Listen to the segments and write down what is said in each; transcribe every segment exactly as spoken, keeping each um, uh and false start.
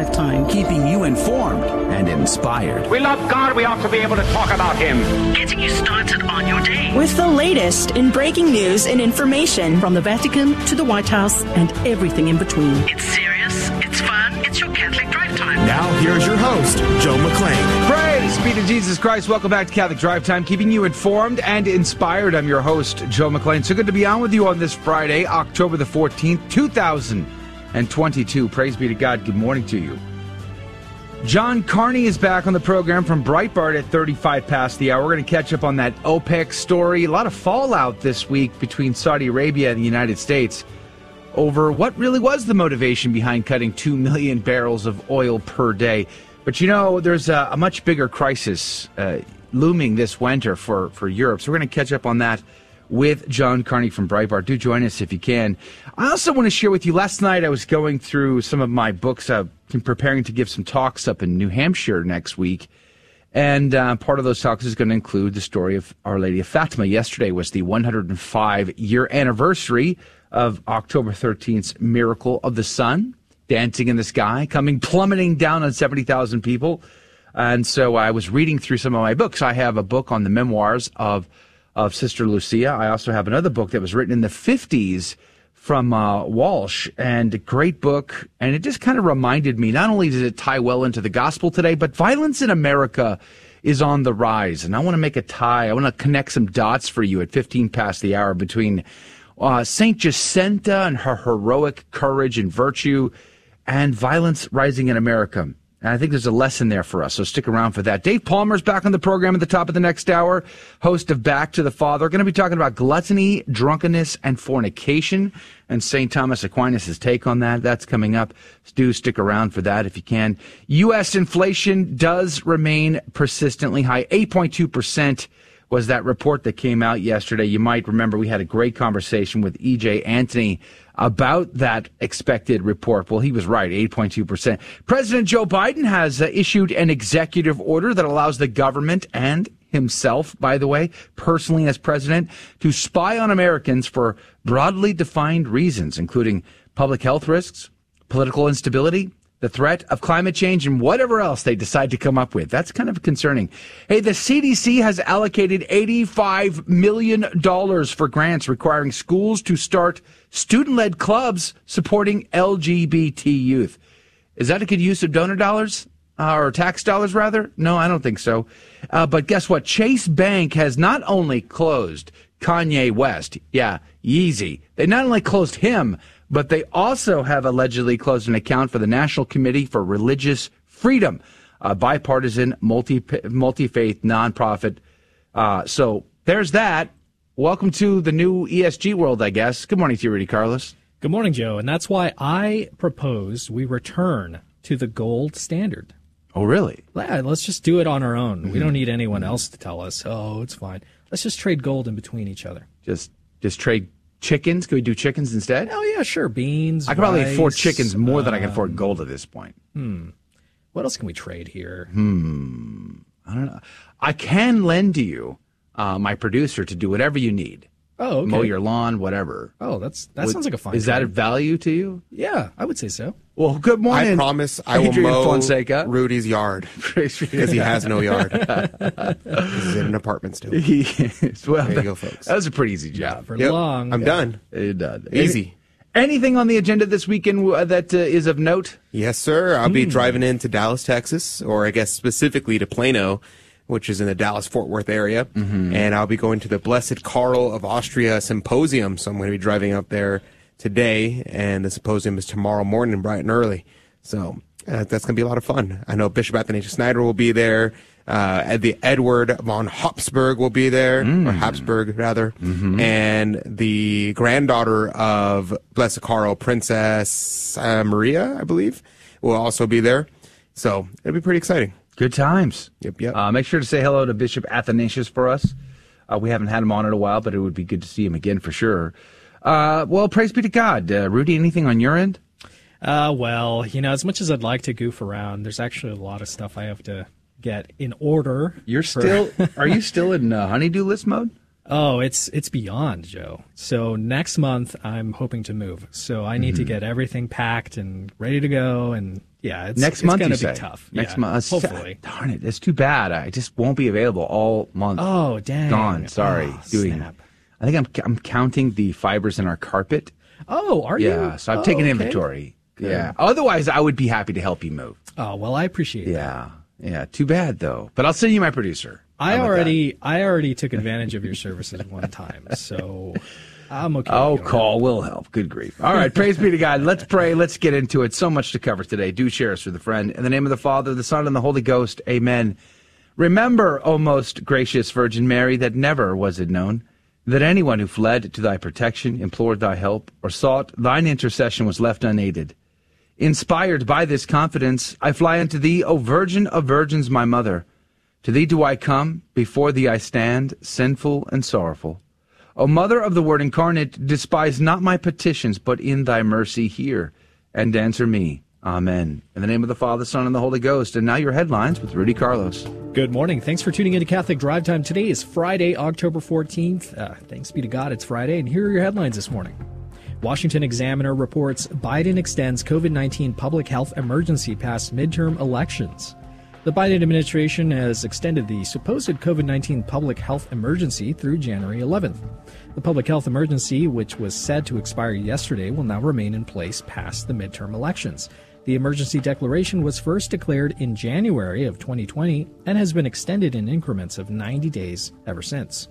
Drive Time, keeping you informed and inspired. We love God. We ought to be able to talk about him. Getting you started on your day. With the latest in breaking news and information from the Vatican to the White House and everything in between. It's serious. It's fun. It's your Catholic Drive Time. Now, here's your host, Joe McClain. Praise be to Jesus Christ. Welcome back to Catholic Drive Time, keeping you informed and inspired. I'm your host, Joe McClain. So good to be on with you on this Friday, October the fourteenth, two thousand twenty-two. Praise be to God. Good morning to you. John Carney is back on the program from Breitbart at thirty-five past the hour. We're going to catch up on that OPEC story. A lot of fallout this week between Saudi Arabia and the United States over what really was the motivation behind cutting two million barrels of oil per day. But, you know, there's a, a much bigger crisis uh, looming this winter for, for Europe. So we're going to catch up on that with John Carney from Breitbart. Do join us if you can. I also want to share with you, last night I was going through some of my books. I'm preparing to give some talks up in New Hampshire next week. And uh, part of those talks is going to include the story of Our Lady of Fatima. Yesterday was the one hundred five year anniversary of October thirteenth's Miracle of the Sun, dancing in the sky, coming plummeting down on seventy thousand people. And so I was reading through some of my books. I have a book on the memoirs of of Sister Lucia. I also have another book that was written in the fifties from uh, Walsh, and a great book. And it just kind of reminded me, not only does it tie well into the gospel today, but violence in America is on the rise. And I want to make a tie. I want to connect some dots for you at fifteen past the hour between uh, Saint Jacinta and her heroic courage and virtue and violence rising in America. And I think there's a lesson there for us, so stick around for that. Dave Palmer's back on the program at the top of the next hour, host of Back to the Father. Going to be talking about gluttony, drunkenness, and fornication, and Saint Thomas Aquinas' take on that. That's coming up. Do stick around for that if you can. U S inflation does remain persistently high. eight point two percent was that report that came out yesterday. You might remember we had a great conversation with E J Anthony about that expected report. Well, he was right, eight point two percent. President Joe Biden has uh, issued an executive order that allows the government and himself, by the way, personally as president, to spy on Americans for broadly defined reasons, including public health risks, political instability, the threat of climate change, and whatever else they decide to come up with. That's kind of concerning. Hey, the C D C has allocated eighty-five million dollars for grants requiring schools to start student-led clubs supporting L G B T youth. Is that a good use of donor dollars? Uh, or tax dollars, rather? No, I don't think so. Uh, but guess what? Chase Bank has not only closed Kanye West, yeah, Yeezy, they not only closed him, but they also have allegedly closed an account for the National Committee for Religious Freedom, a bipartisan, multi, multi-faith nonprofit. Uh, so there's that. Welcome to the new E S G world, I guess. Good morning to you, Rudy Carlos. Good morning, Joe. And that's why I propose we return to the gold standard. Oh, really? Yeah, let's just do it on our own. Mm-hmm. We don't need anyone else to tell us, oh, it's fine. Let's just trade gold in between each other. Just, just trade chickens? Could we do chickens instead? Oh, yeah, sure. Beans, I can rice, probably afford chickens more um, than I can afford gold at this point. Hmm. What else can we trade here? Hmm. I don't know. I can lend to you, uh, my producer, to do whatever you need. Oh, okay. Mow your lawn, whatever. Oh, that's that would, sounds like a fun. Is trade. That of value to you? Yeah, I would say so. Well, good morning. I promise I will Adrian mow Fonseca. Rudy's yard because he has no yard. He's in an apartment still. Well, there you go, folks. That was a pretty easy job. For yep. long, I'm yeah. done. You're done. Easy. Anything on the agenda this weekend that uh, is of note? Yes, sir. I'll mm. be driving into Dallas, Texas, or I guess specifically to Plano, which is in the Dallas-Fort Worth area, mm-hmm. and I'll be going to the Blessed Karl of Austria Symposium, so I'm going to be driving up there today, and the symposium is tomorrow morning, bright and early, so uh, that's going to be a lot of fun. I know Bishop Anthony Schneider will be there, uh, the Edward von Habsburg will be there, mm. or Habsburg, rather, mm-hmm. and the granddaughter of Blessed Karl, Princess uh, Maria, I believe, will also be there, so it'll be pretty exciting. Good times. Yep, yep. Uh, make sure to say hello to Bishop Athanasius for us. Uh, we haven't had him on in a while, but it would be good to see him again for sure. Uh, well, praise be to God. Uh, Rudy, anything on your end? Uh, well, you know, as much as I'd like to goof around, there's actually a lot of stuff I have to get in order. You're for... still? Are you still in uh, honeydew list mode? Oh, it's it's beyond, Joe. So next month, I'm hoping to move. So I need mm-hmm. to get everything packed and ready to go. And yeah, it's, next it's month going to be say. tough. Next yeah, month, hopefully. Darn it, it's too bad. I just won't be available all month. Oh, dang. Gone. Sorry, oh, doing. Snap. I think I'm I'm counting the fibers in our carpet. Oh, are yeah, you? Yeah. So I've oh, taken okay. inventory. Good. Yeah. Otherwise, I would be happy to help you move. Oh well, I appreciate it. Yeah. That. Yeah. Too bad though. But I'll send you my producer. I already, I already took advantage of your services one time, so I'm okay. Oh, call will help. Good grief. All right. Praise be to God. Let's pray. Let's get into it. So much to cover today. Do share us with a friend. In the name of the Father, the Son, and the Holy Ghost. Amen. Remember, O most gracious Virgin Mary, that never was it known that anyone who fled to thy protection, implored thy help, or sought thine intercession was left unaided. Inspired by this confidence, I fly unto thee, O Virgin of Virgins, my mother. To thee do I come, before thee I stand, sinful and sorrowful. O Mother of the Word incarnate, despise not my petitions, but in thy mercy hear, and answer me. Amen. In the name of the Father, Son, and the Holy Ghost. And now your headlines with Rudy Carlos. Good morning. Thanks for tuning in to Catholic Drive Time. Today is Friday, October fourteenth. Uh, thanks be to God, it's Friday. And here are your headlines this morning. Washington Examiner reports Biden extends COVID nineteen public health emergency past midterm elections. The Biden administration has extended the supposed COVID nineteen public health emergency through January eleventh. The public health emergency, which was said to expire yesterday, will now remain in place past the midterm elections. The emergency declaration was first declared in January of twenty twenty and has been extended in increments of ninety days ever since.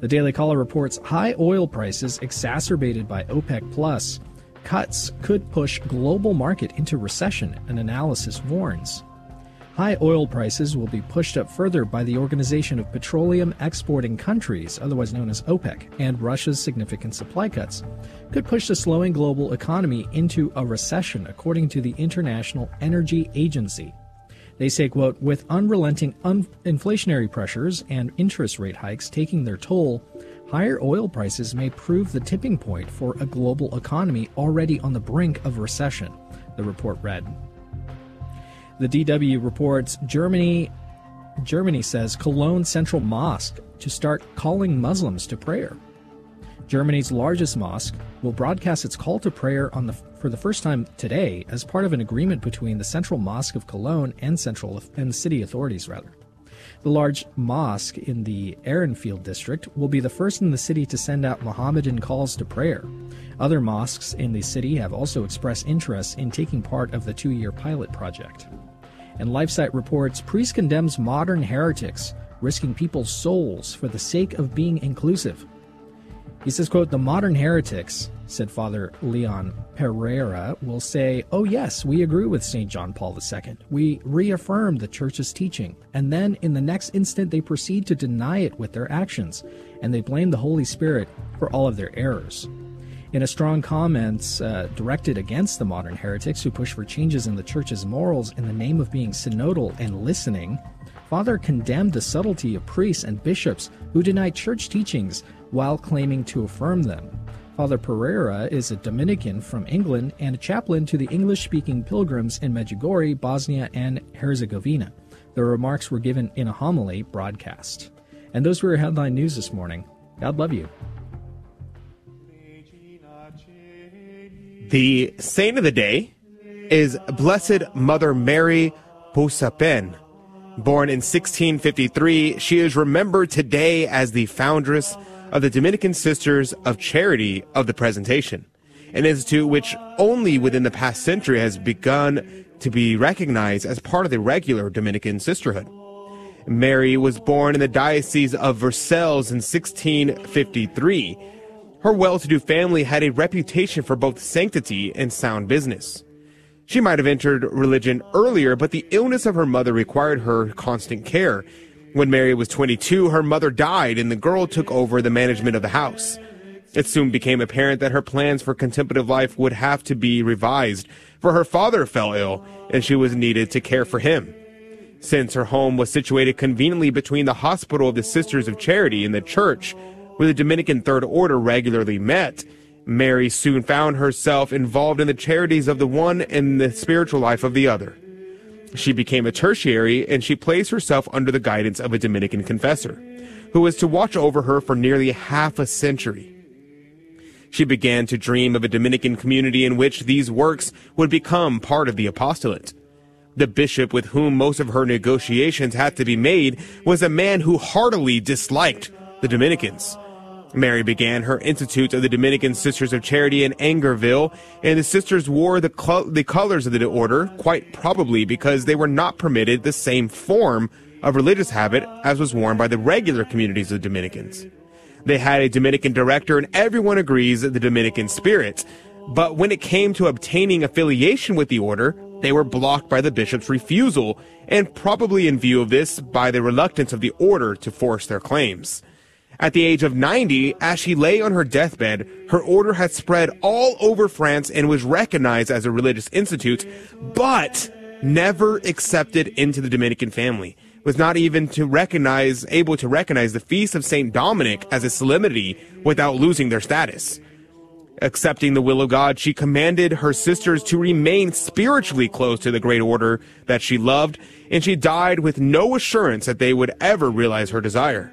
The Daily Caller reports high oil prices exacerbated by OPEC Plus cuts could push global market into recession, an analysis warns. High oil prices will be pushed up further by the Organization of Petroleum Exporting Countries, otherwise known as OPEC, and Russia's significant supply cuts could push the slowing global economy into a recession, according to the International Energy Agency. They say, quote, with unrelenting un- inflationary pressures and interest rate hikes taking their toll, higher oil prices may prove the tipping point for a global economy already on the brink of recession, the report read. The D W reports Germany Germany says Cologne Central Mosque to start calling Muslims to prayer. Germany's largest mosque will broadcast its call to prayer on the, for the first time today as part of an agreement between the Central Mosque of Cologne and central and city authorities rather. The large mosque in the Ehrenfeld district will be the first in the city to send out Mohammedan calls to prayer. Other mosques in the city have also expressed interest in taking part of the two-year pilot project. And LifeSite reports, priest condemns modern heretics, risking people's souls for the sake of being inclusive. He says, quote, the modern heretics, said Father Leon Pereira, will say, oh yes, we agree with Saint John Paul the Second. We reaffirm the church's teaching. And then in the next instant, they proceed to deny it with their actions. And they blame the Holy Spirit for all of their errors. In a strong comments uh, directed against the modern heretics who push for changes in the church's morals in the name of being synodal and listening, Father condemned the subtlety of priests and bishops who deny church teachings while claiming to affirm them. Father Pereira is a Dominican from England and a chaplain to the English-speaking pilgrims in Medjugorje, Bosnia and Herzegovina. The remarks were given in a homily broadcast. And those were your headline news this morning. God love you. The saint of the day is Blessed Mother Mary Boussapen. Born in sixteen fifty-three, she is remembered today as the foundress of the Dominican Sisters of Charity of the Presentation, an institute which only within the past century has begun to be recognized as part of the regular Dominican sisterhood. Mary was born in the Diocese of Versailles in sixteen fifty-three. Her well-to-do family had a reputation for both sanctity and sound business. She might have entered religion earlier, but the illness of her mother required her constant care. When Mary was twenty-two, her mother died and the girl took over the management of the house. It soon became apparent that her plans for contemplative life would have to be revised, for her father fell ill and she was needed to care for him. Since her home was situated conveniently between the hospital of the Sisters of Charity and the church, where the Dominican Third Order regularly met, Mary soon found herself involved in the charities of the one and the spiritual life of the other. She became a tertiary, and she placed herself under the guidance of a Dominican confessor, who was to watch over her for nearly half a century. She began to dream of a Dominican community in which these works would become part of the apostolate. The bishop with whom most of her negotiations had to be made was a man who heartily disliked the Dominicans. Mary began her Institute of the Dominican Sisters of Charity in Angerville, and the sisters wore the, col- the colors of the order, quite probably because they were not permitted the same form of religious habit as was worn by the regular communities of Dominicans. They had a Dominican director, and everyone agrees that the Dominican spirit, but when it came to obtaining affiliation with the order, they were blocked by the bishop's refusal, and probably in view of this, by the reluctance of the order to force their claims. At the age of ninety, as she lay on her deathbed, her order had spread all over France and was recognized as a religious institute, but never accepted into the Dominican family, was not even to recognize, able to recognize the Feast of Saint Dominic as a solemnity without losing their status. Accepting the will of God, she commanded her sisters to remain spiritually close to the great order that she loved, and she died with no assurance that they would ever realize her desire.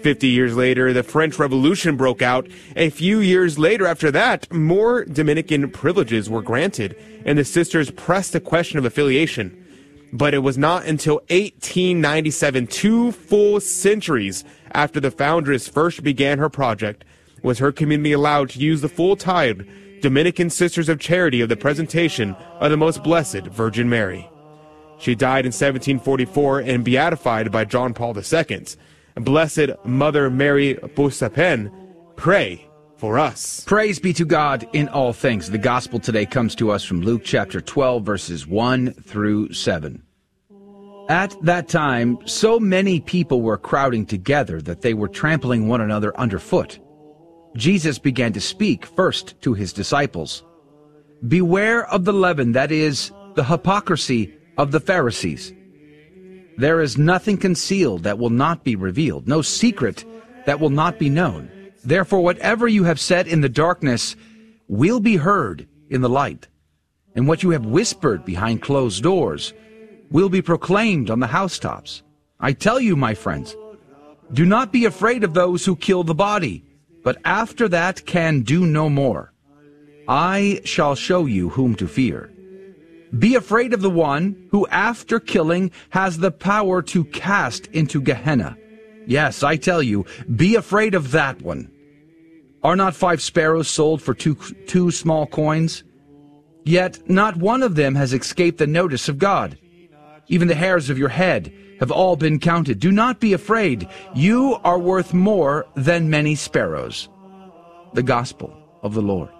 Fifty years later, the French Revolution broke out. A few years later after that, more Dominican privileges were granted, and the sisters pressed the question of affiliation. But it was not until eighteen ninety-seven, two full centuries after the foundress first began her project, was her community allowed to use the full-titled Dominican Sisters of Charity of the Presentation of the Most Blessed Virgin Mary. She died in seventeen forty-four and beatified by John Paul the Second. Blessed Mother Mary Boussapen, pray for us. Praise be to God in all things. The gospel today comes to us from Luke chapter twelve, verses one through seven. At that time, so many people were crowding together that they were trampling one another underfoot. Jesus began to speak first to his disciples. Beware of the leaven, that is, the hypocrisy of the Pharisees. There is nothing concealed that will not be revealed, no secret that will not be known. Therefore, whatever you have said in the darkness will be heard in the light, and what you have whispered behind closed doors will be proclaimed on the housetops. I tell you, my friends, do not be afraid of those who kill the body, but after that can do no more. I shall show you whom to fear. Be afraid of the one who, after killing, has the power to cast into Gehenna. Yes, I tell you, be afraid of that one. Are not five sparrows sold for two, two small coins? Yet not one of them has escaped the notice of God. Even the hairs of your head have all been counted. Do not be afraid. You are worth more than many sparrows. The Gospel of the Lord.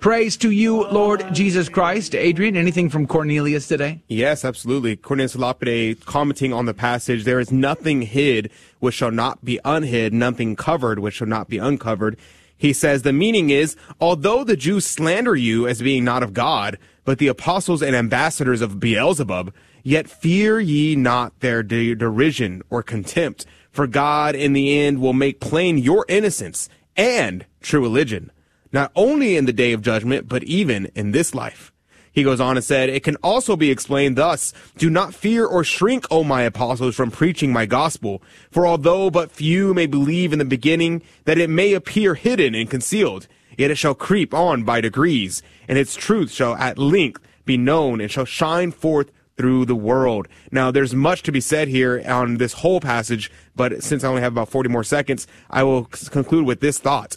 Praise to you, Lord Jesus Christ. Adrian, anything from Cornelius today? Yes, absolutely. Cornelius Lapide commenting on the passage, there is nothing hid which shall not be unhid, nothing covered which shall not be uncovered. He says the meaning is, although the Jews slander you as being not of God, but the apostles and ambassadors of Beelzebub, yet fear ye not their de- derision or contempt, for God in the end will make plain your innocence and true religion, not only in the day of judgment, but even in this life. He goes on and said, it can also be explained thus, do not fear or shrink, O my apostles, from preaching my gospel. For although but few may believe in the beginning, that it may appear hidden and concealed, yet it shall creep on by degrees, and its truth shall at length be known and shall shine forth through the world. Now, there's much to be said here on this whole passage, but since I only have about forty more seconds, I will conclude with this thought.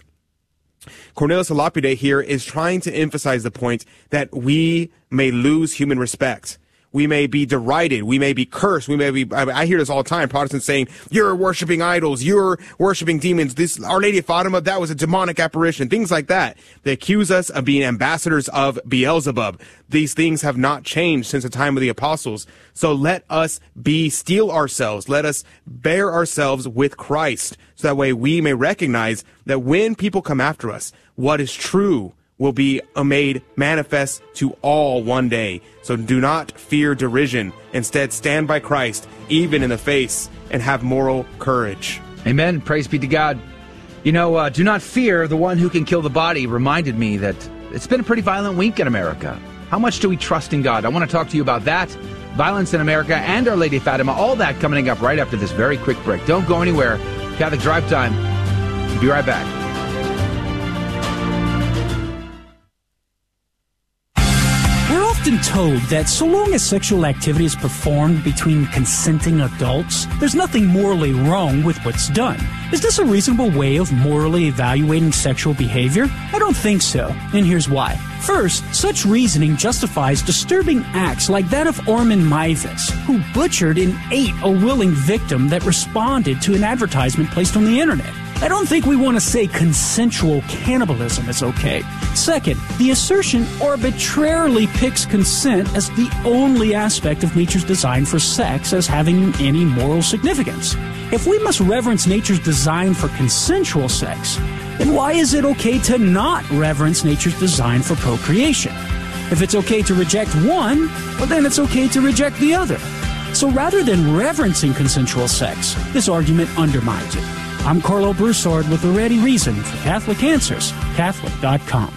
Cornelius Lapide here is trying to emphasize the point that we may lose human respect. We may be derided. We may be cursed. We may be, I hear this all the time, Protestants saying, you're worshiping idols. You're worshiping demons. This Our Lady of Fatima, that was a demonic apparition. Things like that. They accuse us of being ambassadors of Beelzebub. These things have not changed since the time of the apostles. So let us be, steel ourselves. Let us bear ourselves with Christ. So that way we may recognize that when people come after us, what is true will be made manifest to all one day. So do not fear derision. Instead, stand by Christ, even in the face, and have moral courage. Amen. Praise be to God. You know, uh, do not fear the one who can kill the body reminded me that it's been a pretty violent week in America. How much do we trust in God? I want to talk to you about that violence in America, and Our Lady of Fatima. All that coming up right after this very quick break. Don't go anywhere. Catholic Drive Time. Be right back. We're often told that so long as sexual activity is performed between consenting adults, there's nothing morally wrong with what's done. Is this a reasonable way of morally evaluating sexual behavior? I don't think so, and here's why. First, such reasoning justifies disturbing acts like that of Orman Mivas, who butchered and ate a willing victim that responded to an advertisement placed on the internet. I don't think we want to say consensual cannibalism is okay. Second, the assertion arbitrarily picks consent as the only aspect of nature's design for sex as having any moral significance. If we must reverence nature's design for consensual sex, then why is it okay to not reverence nature's design for procreation? If it's okay to reject one, well then it's okay to reject the other. So rather than reverencing consensual sex, this argument undermines it. I'm Carlo Broussard with The Ready Reason for Catholic Answers, Catholic dot com.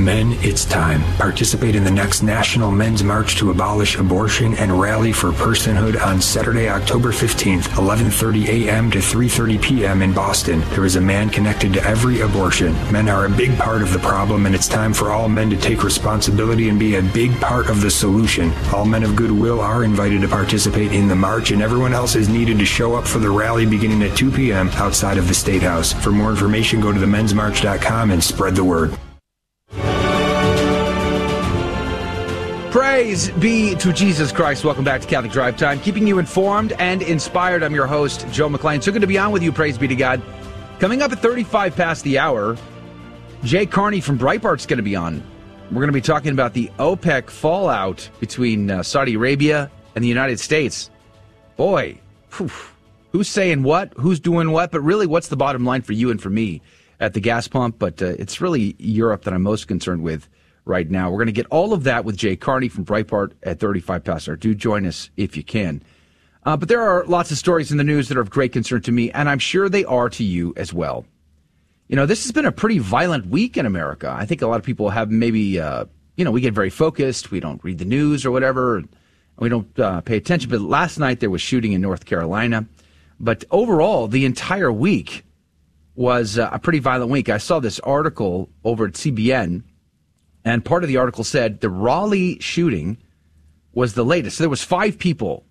Men, it's time. Participate in the next National Men's March to Abolish Abortion and Rally for Personhood on Saturday, October fifteenth, eleven thirty a.m. to three thirty p.m. in Boston. There is a man connected to every abortion. Men are a big part of the problem, and it's time for all men to take responsibility and be a big part of the solution. All men of goodwill are invited to participate in the march, and everyone else is needed to show up for the rally beginning at two p.m. outside of the State House. For more information, go to the men's march dot com and spread the word. Praise be to Jesus Christ. Welcome back to Catholic Drive Time, keeping you informed and inspired. I'm your host, Joe McClain. So good to be on with you, praise be to God. Coming up at thirty-five past the hour, Jay Carney from Breitbart's going to be on. We're going to be talking about the OPEC fallout between uh, Saudi Arabia and the United States. Boy, whew, who's saying what, who's doing what, but really what's the bottom line for you and for me at the gas pump? But uh, it's really Europe that I'm most concerned with right now. We're going to get all of that with Jay Carney from Breitbart at thirty-five past hour. Do join us if you can. Uh, but there are lots of stories in the news that are of great concern to me, and I'm sure they are to you as well. You know, this has been a pretty violent week in America. I think a lot of people have maybe, uh, you know, we get very focused. We don't read the news or whatever. And we don't uh, pay attention. But last night there was shooting in North Carolina. But overall, the entire week was uh, a pretty violent week. I saw this article over at C B N. And part of the article said the Raleigh shooting was the latest. So there was five people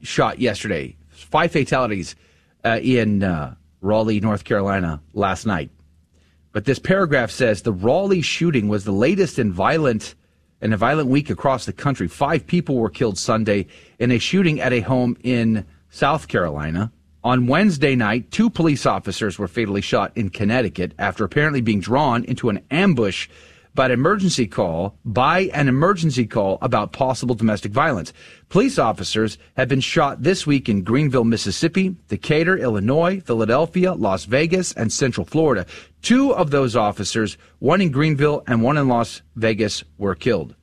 shot yesterday, five fatalities uh, in uh, Raleigh, North Carolina last night. But this paragraph says the Raleigh shooting was the latest in violent in a violent week across the country. Five people were killed Sunday in a shooting at a home in South Carolina. On Wednesday night, two police officers were fatally shot in Connecticut after apparently being drawn into an ambush But emergency call by an emergency call about possible domestic violence. Police officers have been shot this week in Greenville, Mississippi, Decatur, Illinois, Philadelphia, Las Vegas, and Central Florida. Two of those officers, one in Greenville and one in Las Vegas, were killed.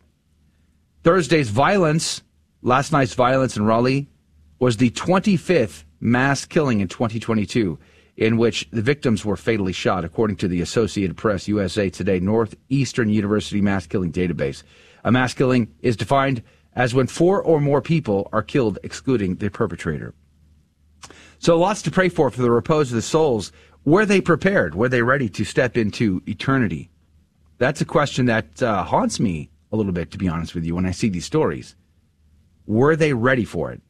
Thursday's violence, last night's violence in Raleigh, was the twenty-fifth mass killing in twenty twenty-two. In which the victims were fatally shot, according to the Associated Press, U S A Today, Northeastern University mass killing database. A mass killing is defined as when four or more people are killed, excluding the perpetrator. So lots to pray for, for the repose of the souls. Were they prepared? Were they ready to step into eternity? That's a question that uh, haunts me a little bit, to be honest with you, when I see these stories. Were they ready for it?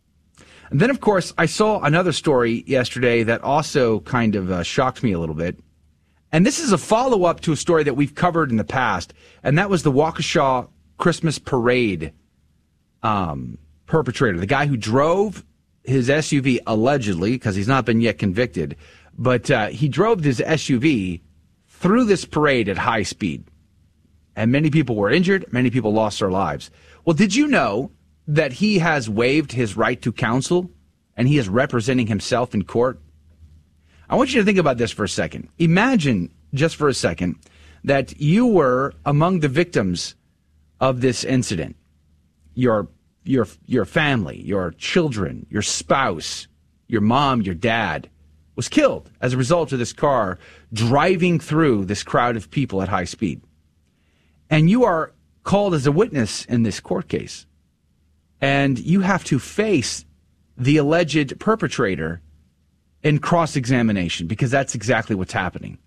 And then, of course, I saw another story yesterday that also kind of uh, shocked me a little bit. And this is a follow-up to a story that we've covered in the past, and that was the Waukesha Christmas Parade um, perpetrator, the guy who drove his S U V, allegedly, because he's not been yet convicted, but uh, he drove his S U V through this parade at high speed. And many people were injured. Many people lost their lives. Well, did you know that he has waived his right to counsel, and he is representing himself in court? I want you to think about this for a second. Imagine, just for a second, that you were among the victims of this incident. Your your your family, your children, your spouse, your mom, your dad was killed as a result of this car driving through this crowd of people at high speed. And you are called as a witness in this court case. And you have to face the alleged perpetrator in cross-examination, because that's exactly what's happening.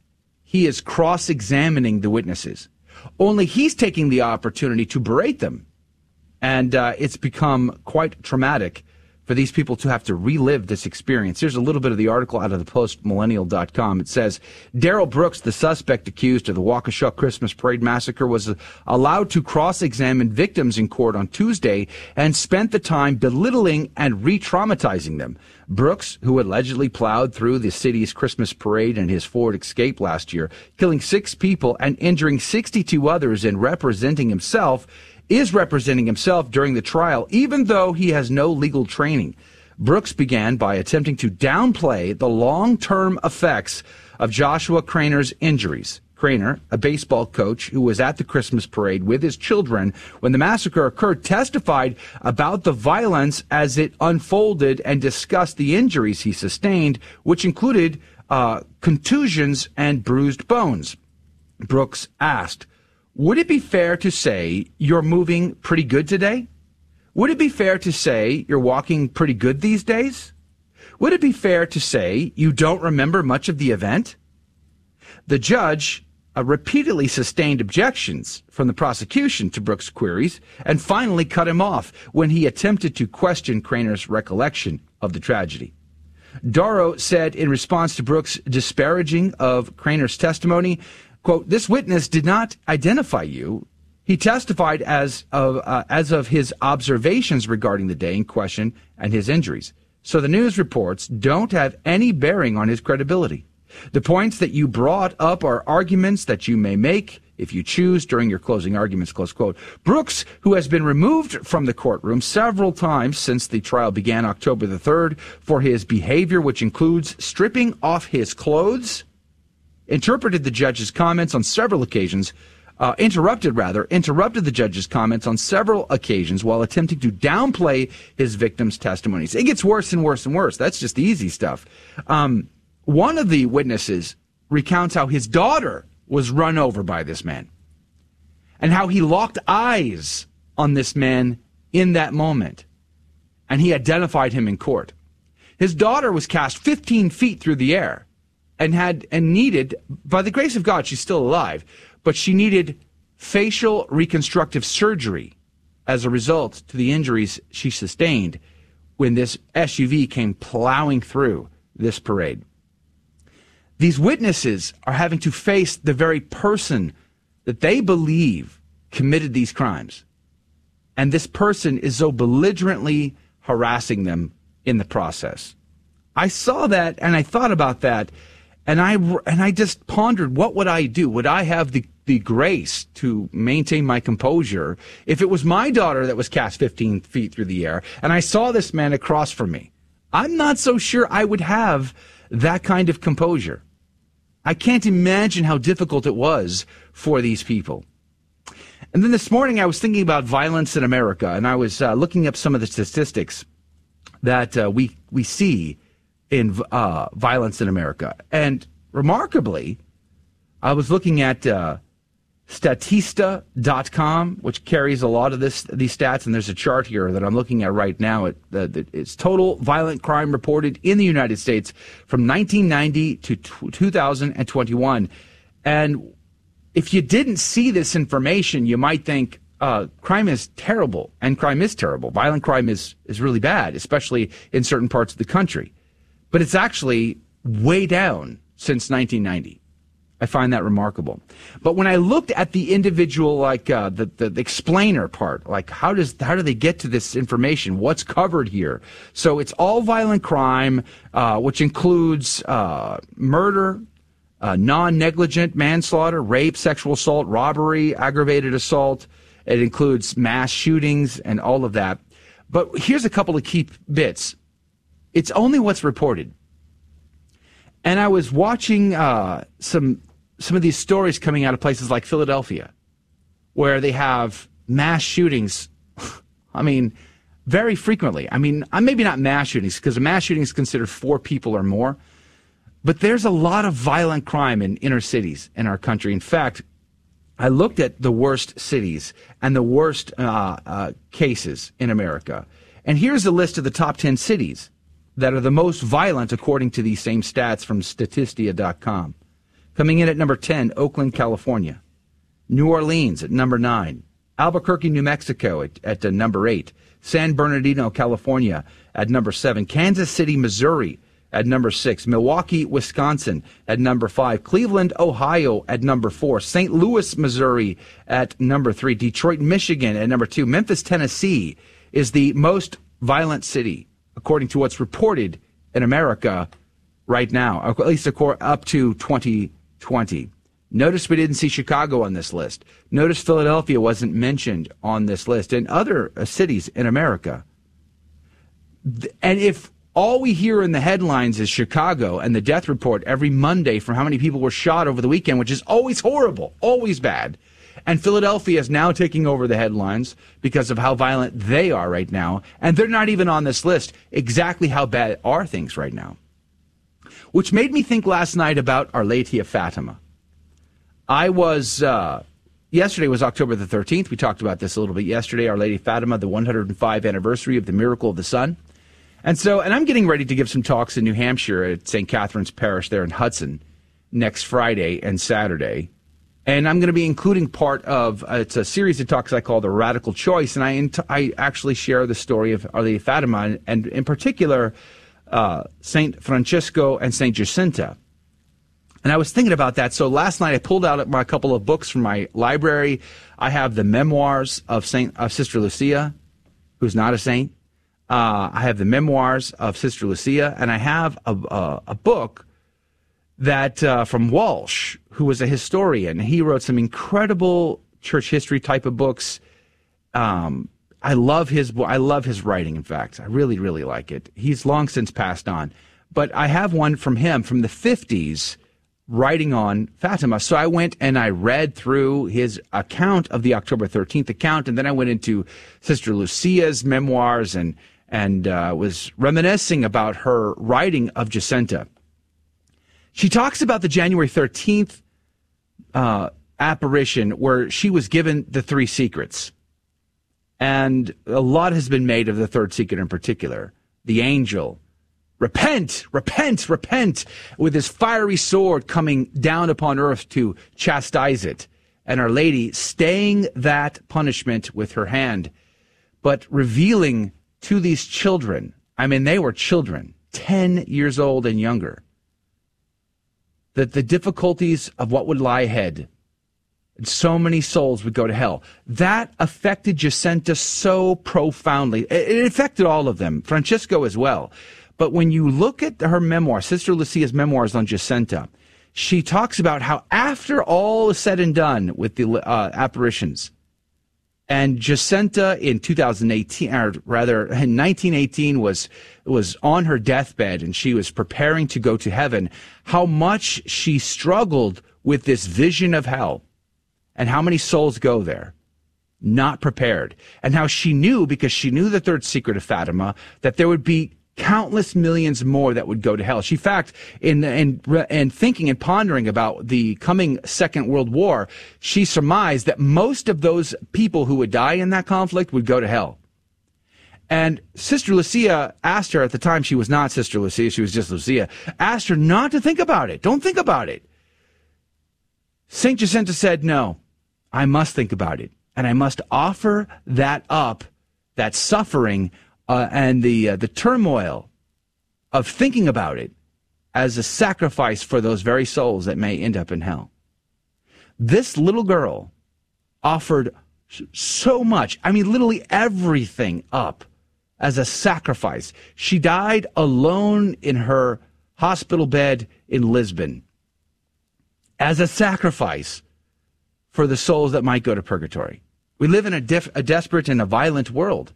He is cross-examining the witnesses. Only he's taking the opportunity to berate them. And uh, it's become quite traumatic for these people to have to relive this experience. Here's a little bit of the article out of the post millennial dot com. It says, Daryl Brooks, the suspect accused of the Waukesha Christmas Parade massacre, was allowed to cross-examine victims in court on Tuesday and spent the time belittling and re-traumatizing them. Brooks, who allegedly plowed through the city's Christmas parade in his Ford Escape last year, killing six people and injuring sixty-two others and representing himself, is representing himself during the trial, even though he has no legal training. Brooks began by attempting to downplay the long-term effects of Joshua Craner's injuries. Craner, a baseball coach who was at the Christmas parade with his children when the massacre occurred, testified about the violence as it unfolded and discussed the injuries he sustained, which included uh, contusions and bruised bones. Brooks asked, would it be fair to say you're moving pretty good today? Would it be fair to say you're walking pretty good these days? Would it be fair to say you don't remember much of the event? The judge uh, repeatedly sustained objections from the prosecution to Brooks' queries and finally cut him off when he attempted to question Craner's recollection of the tragedy. Darrow said in response to Brooks' disparaging of Craner's testimony, quote, this witness did not identify you. He testified as of, uh, as of his observations regarding the day in question and his injuries. So the news reports don't have any bearing on his credibility. The points that you brought up are arguments that you may make if you choose during your closing arguments, close quote. Brooks, who has been removed from the courtroom several times since the trial began October the third for his behavior, which includes stripping off his clothes, interpreted the judge's comments on several occasions, uh, interrupted rather, interrupted the judge's comments on several occasions while attempting to downplay his victim's testimonies. It gets worse and worse and worse. That's just the easy stuff. Um, one of the witnesses recounts how his daughter was run over by this man and how he locked eyes on this man in that moment, and he identified him in court. His daughter was cast fifteen feet through the air and had and needed, by the grace of God, she's still alive, but she needed facial reconstructive surgery as a result to the injuries she sustained when this S U V came plowing through this parade. These witnesses are having to face the very person that they believe committed these crimes, and this person is so belligerently harassing them in the process. I saw that, and I thought about that, And I, and I just pondered, what would I do? Would I have the, the grace to maintain my composure if it was my daughter that was cast fifteen feet through the air and I saw this man across from me? I'm not so sure I would have that kind of composure. I can't imagine how difficult it was for these people. And then this morning I was thinking about violence in America, and I was uh, looking up some of the statistics that uh, we, we see in uh, violence in America. And remarkably, I was looking at uh, Statista dot com, which carries a lot of this these stats, and there's a chart here that I'm looking at right now. It, uh, it's total violent crime reported in the United States from nineteen ninety to two thousand twenty-one. And if you didn't see this information, you might think, Uh, crime is terrible, and crime is terrible. Violent crime is, is really bad, especially in certain parts of the country. But it's actually way down since nineteen ninety. I find that remarkable. But when I looked at the individual, like uh, the, the the explainer part, like how does how do they get to this information? What's covered here? So it's all violent crime, uh, which includes uh, murder, uh, non-negligent manslaughter, rape, sexual assault, robbery, aggravated assault. It includes mass shootings and all of that. But here's a couple of key bits. It's only what's reported. And I was watching uh, some some of these stories coming out of places like Philadelphia, where they have mass shootings, I mean, very frequently. I mean, maybe not mass shootings, because a mass shooting is considered four people or more. But there's a lot of violent crime in inner cities in our country. In fact, I looked at the worst cities and the worst uh, uh, cases in America. And here's a list of the top ten cities that are the most violent, according to these same stats from Statistia dot com. Coming in at number ten, Oakland, California. New Orleans at number nine. Albuquerque, New Mexico at, at uh, number eight. San Bernardino, California at number seven. Kansas City, Missouri at number six. Milwaukee, Wisconsin at number five. Cleveland, Ohio at number four. Saint Louis, Missouri at number three. Detroit, Michigan at number two. Memphis, Tennessee is the most violent city, according to what's reported in America right now, at least up to twenty twenty. Notice we didn't see Chicago on this list. Notice Philadelphia wasn't mentioned on this list, and other uh, cities in America. And if all we hear in the headlines is Chicago and the death report every Monday from how many people were shot over the weekend, which is always horrible, always bad, and Philadelphia is now taking over the headlines because of how violent they are right now, and they're not even on this list, exactly how bad are things right now. Which made me think last night about Our Lady of Fatima. I was, uh, yesterday was October the thirteenth. We talked about this a little bit yesterday. Our Lady of Fatima, the one hundred fifth anniversary of the Miracle of the Sun. And so, and I'm getting ready to give some talks in New Hampshire at Saint Catherine's Parish there in Hudson next Friday and Saturday. And I'm going to be including part of, uh, it's a series of talks I call The Radical Choice. And I int- I actually share the story of Our Lady of Fatima, and, and in particular, uh, Saint Francesco and Saint Jacinta. And I was thinking about that. So last night I pulled out my couple of books from my library. I have the memoirs of Saint, of Sister Lucia, who's not a saint. Uh, I have the memoirs of Sister Lucia, and I have a, a, a book that uh, from Walsh, who was a historian. He wrote some incredible church history type of books. Um, I love his I love his writing. In fact, I really really like it. He's long since passed on, but I have one from him from the fifties writing on Fatima. So I went and I read through his account of the October thirteenth account, and then I went into Sister Lucia's memoirs and and uh, was reminiscing about her writing of Jacinta. She talks about the January thirteenth uh, apparition where she was given the three secrets. And a lot has been made of the third secret in particular, the angel. Repent, repent, repent, with his fiery sword coming down upon earth to chastise it. And Our Lady staying that punishment with her hand, but revealing to these children, I mean, they were children, ten years old and younger, that the difficulties of what would lie ahead, and so many souls would go to hell. That affected Jacinta so profoundly. It affected all of them, Francesco as well. But when you look at her memoir, Sister Lucia's memoirs on Jacinta, she talks about how after all is said and done with the uh, apparitions, and Jacinta in two thousand eighteen, or rather in nineteen eighteen, was was on her deathbed and she was preparing to go to heaven, how much she struggled with this vision of hell and how many souls go there, not prepared. And how she knew, because she knew the third secret of Fatima, that there would be countless millions more that would go to hell. She, in fact, in, in, in thinking and pondering about the coming Second World War, she surmised that most of those people who would die in that conflict would go to hell. And Sister Lucia asked her, at the time she was not Sister Lucia, she was just Lucia, asked her not to think about it. Don't think about it. Saint Jacinta said, no, I must think about it. And I must offer that up, that suffering, Uh, and the uh, the turmoil of thinking about it as a sacrifice for those very souls that may end up in hell. This little girl offered so much, I mean literally everything up as a sacrifice. She died alone in her hospital bed in Lisbon as a sacrifice for the souls that might go to purgatory. We live in a, def- a desperate and a violent world.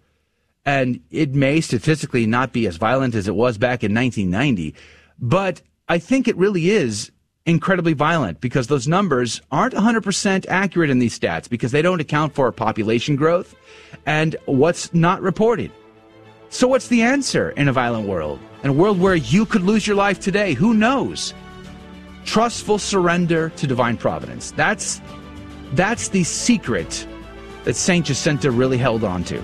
And it may statistically not be as violent as it was back in nineteen ninety, but I think it really is incredibly violent because those numbers aren't one hundred percent accurate in these stats because they don't account for population growth and what's not reported. So what's the answer in a violent world? In a world where you could lose your life today, who knows? Trustful surrender to divine providence. That's That's the secret that Saint Jacinta really held on to.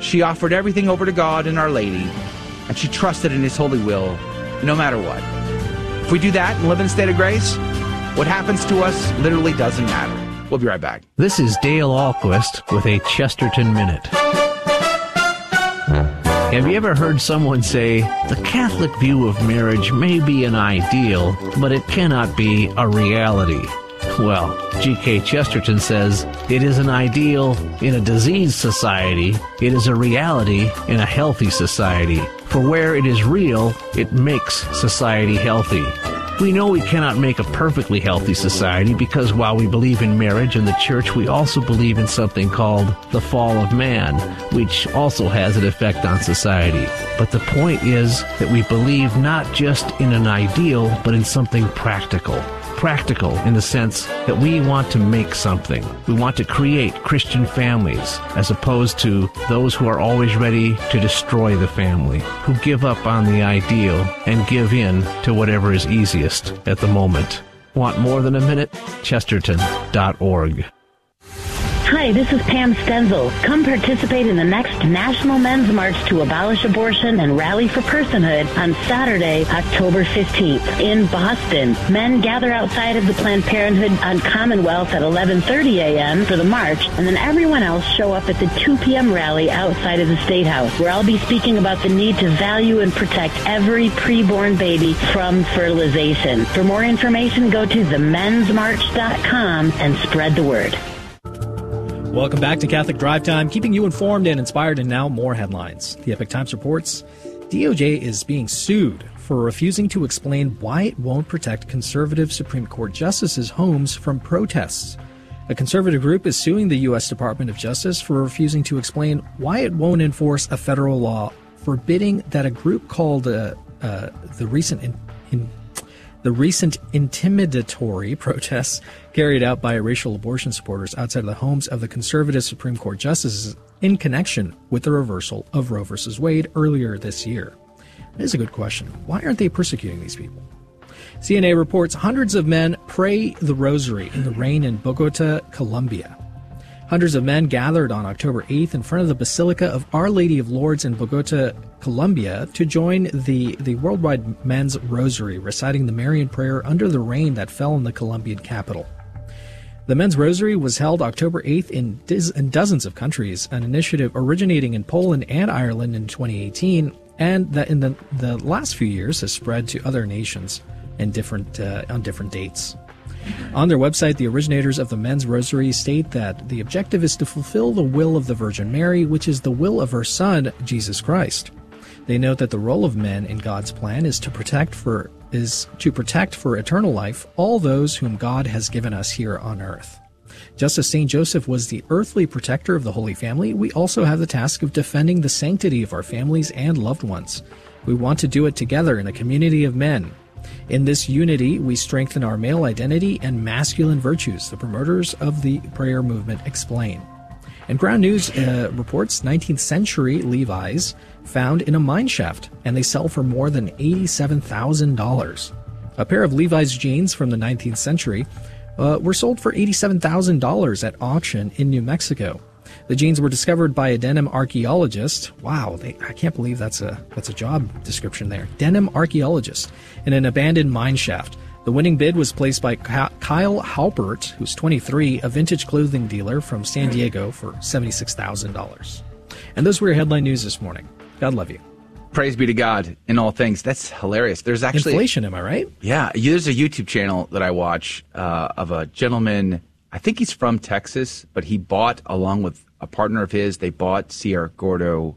She offered everything over to God and Our Lady, and she trusted in His holy will, no matter what. If we do that and live in a state of grace, what happens to us literally doesn't matter. We'll be right back. This is Dale Alquist with a Chesterton Minute. Have you ever heard someone say, the Catholic view of marriage may be an ideal, but it cannot be a reality? Well, G K Chesterton says, it is an ideal in a diseased society. It is a reality in a healthy society. For where it is real, it makes society healthy. We know we cannot make a perfectly healthy society because while we believe in marriage and the church, we also believe in something called the fall of man, which also has an effect on society. But the point is that we believe not just in an ideal, but in something practical. Practical in the sense that we want to make something. We want to create Christian families as opposed to those who are always ready to destroy the family, who give up on the ideal and give in to whatever is easiest at the moment. Want more than a minute? Chesterton dot org. Hi, this is Pam Stenzel. Come participate in the next National Men's March to Abolish Abortion and Rally for Personhood on Saturday, October fifteenth in Boston. Men gather outside of the Planned Parenthood on Commonwealth at eleven thirty a.m. for the march, and then everyone else show up at the two p.m. rally outside of the State House, where I'll be speaking about the need to value and protect every preborn baby from fertilization. For more information, go to the men's march dot com and spread the word. Welcome back to Catholic Drive Time, keeping you informed and inspired, and now more headlines. The Epoch Times reports, D O J is being sued for refusing to explain why it won't protect conservative Supreme Court justices' homes from protests. A conservative group is suing the U S Department of Justice for refusing to explain why it won't enforce a federal law forbidding that a group called uh, uh, the recent... In, in, The recent intimidatory protests carried out by racial abortion supporters outside of the homes of the conservative Supreme Court justices in connection with the reversal of Roe v. Wade earlier this year. That is a good question. Why aren't they persecuting these people? C N A reports hundreds of men pray the rosary in the rain in Bogota, Colombia. Hundreds of men gathered on October eighth in front of the Basilica of Our Lady of Lourdes in Bogota, Colombia, to join the, the worldwide men's rosary, reciting the Marian prayer under the rain that fell in the Colombian capital. The men's rosary was held October eighth in, diz, in dozens of countries, an initiative originating in Poland and Ireland in twenty eighteen, and that in the, the last few years has spread to other nations in different, uh, on different dates. On their website, the originators of the Men's Rosary state that the objective is to fulfill the will of the Virgin Mary, which is the will of her Son, Jesus Christ. They note that the role of men in God's plan is to protect for is to protect for eternal life all those whom God has given us here on earth. Just as Saint Joseph was the earthly protector of the Holy Family, we also have the task of defending the sanctity of our families and loved ones. We want to do it together in a community of men. In this unity, we strengthen our male identity and masculine virtues, the promoters of the prayer movement explain. And Ground News uh, reports nineteenth century Levi's found in a mine shaft, and they sell for more than eighty-seven thousand dollars. A pair of Levi's jeans from the nineteenth century uh, were sold for eighty-seven thousand dollars at auction in New Mexico. The jeans were discovered by a denim archaeologist. Wow, they, I can't believe that's a that's a job description there. Denim archaeologist in an abandoned mine shaft. The winning bid was placed by Kyle Halpert, who's twenty-three, a vintage clothing dealer from San Diego, for seventy-six thousand dollars. And those were your headline news this morning. God love you. Praise be to God in all things. That's hilarious. There's actually inflation, am I right? Yeah, there's a YouTube channel that I watch uh, of a gentleman. I think he's from Texas, but he bought, along with a partner of his, they bought Sierra Gordo.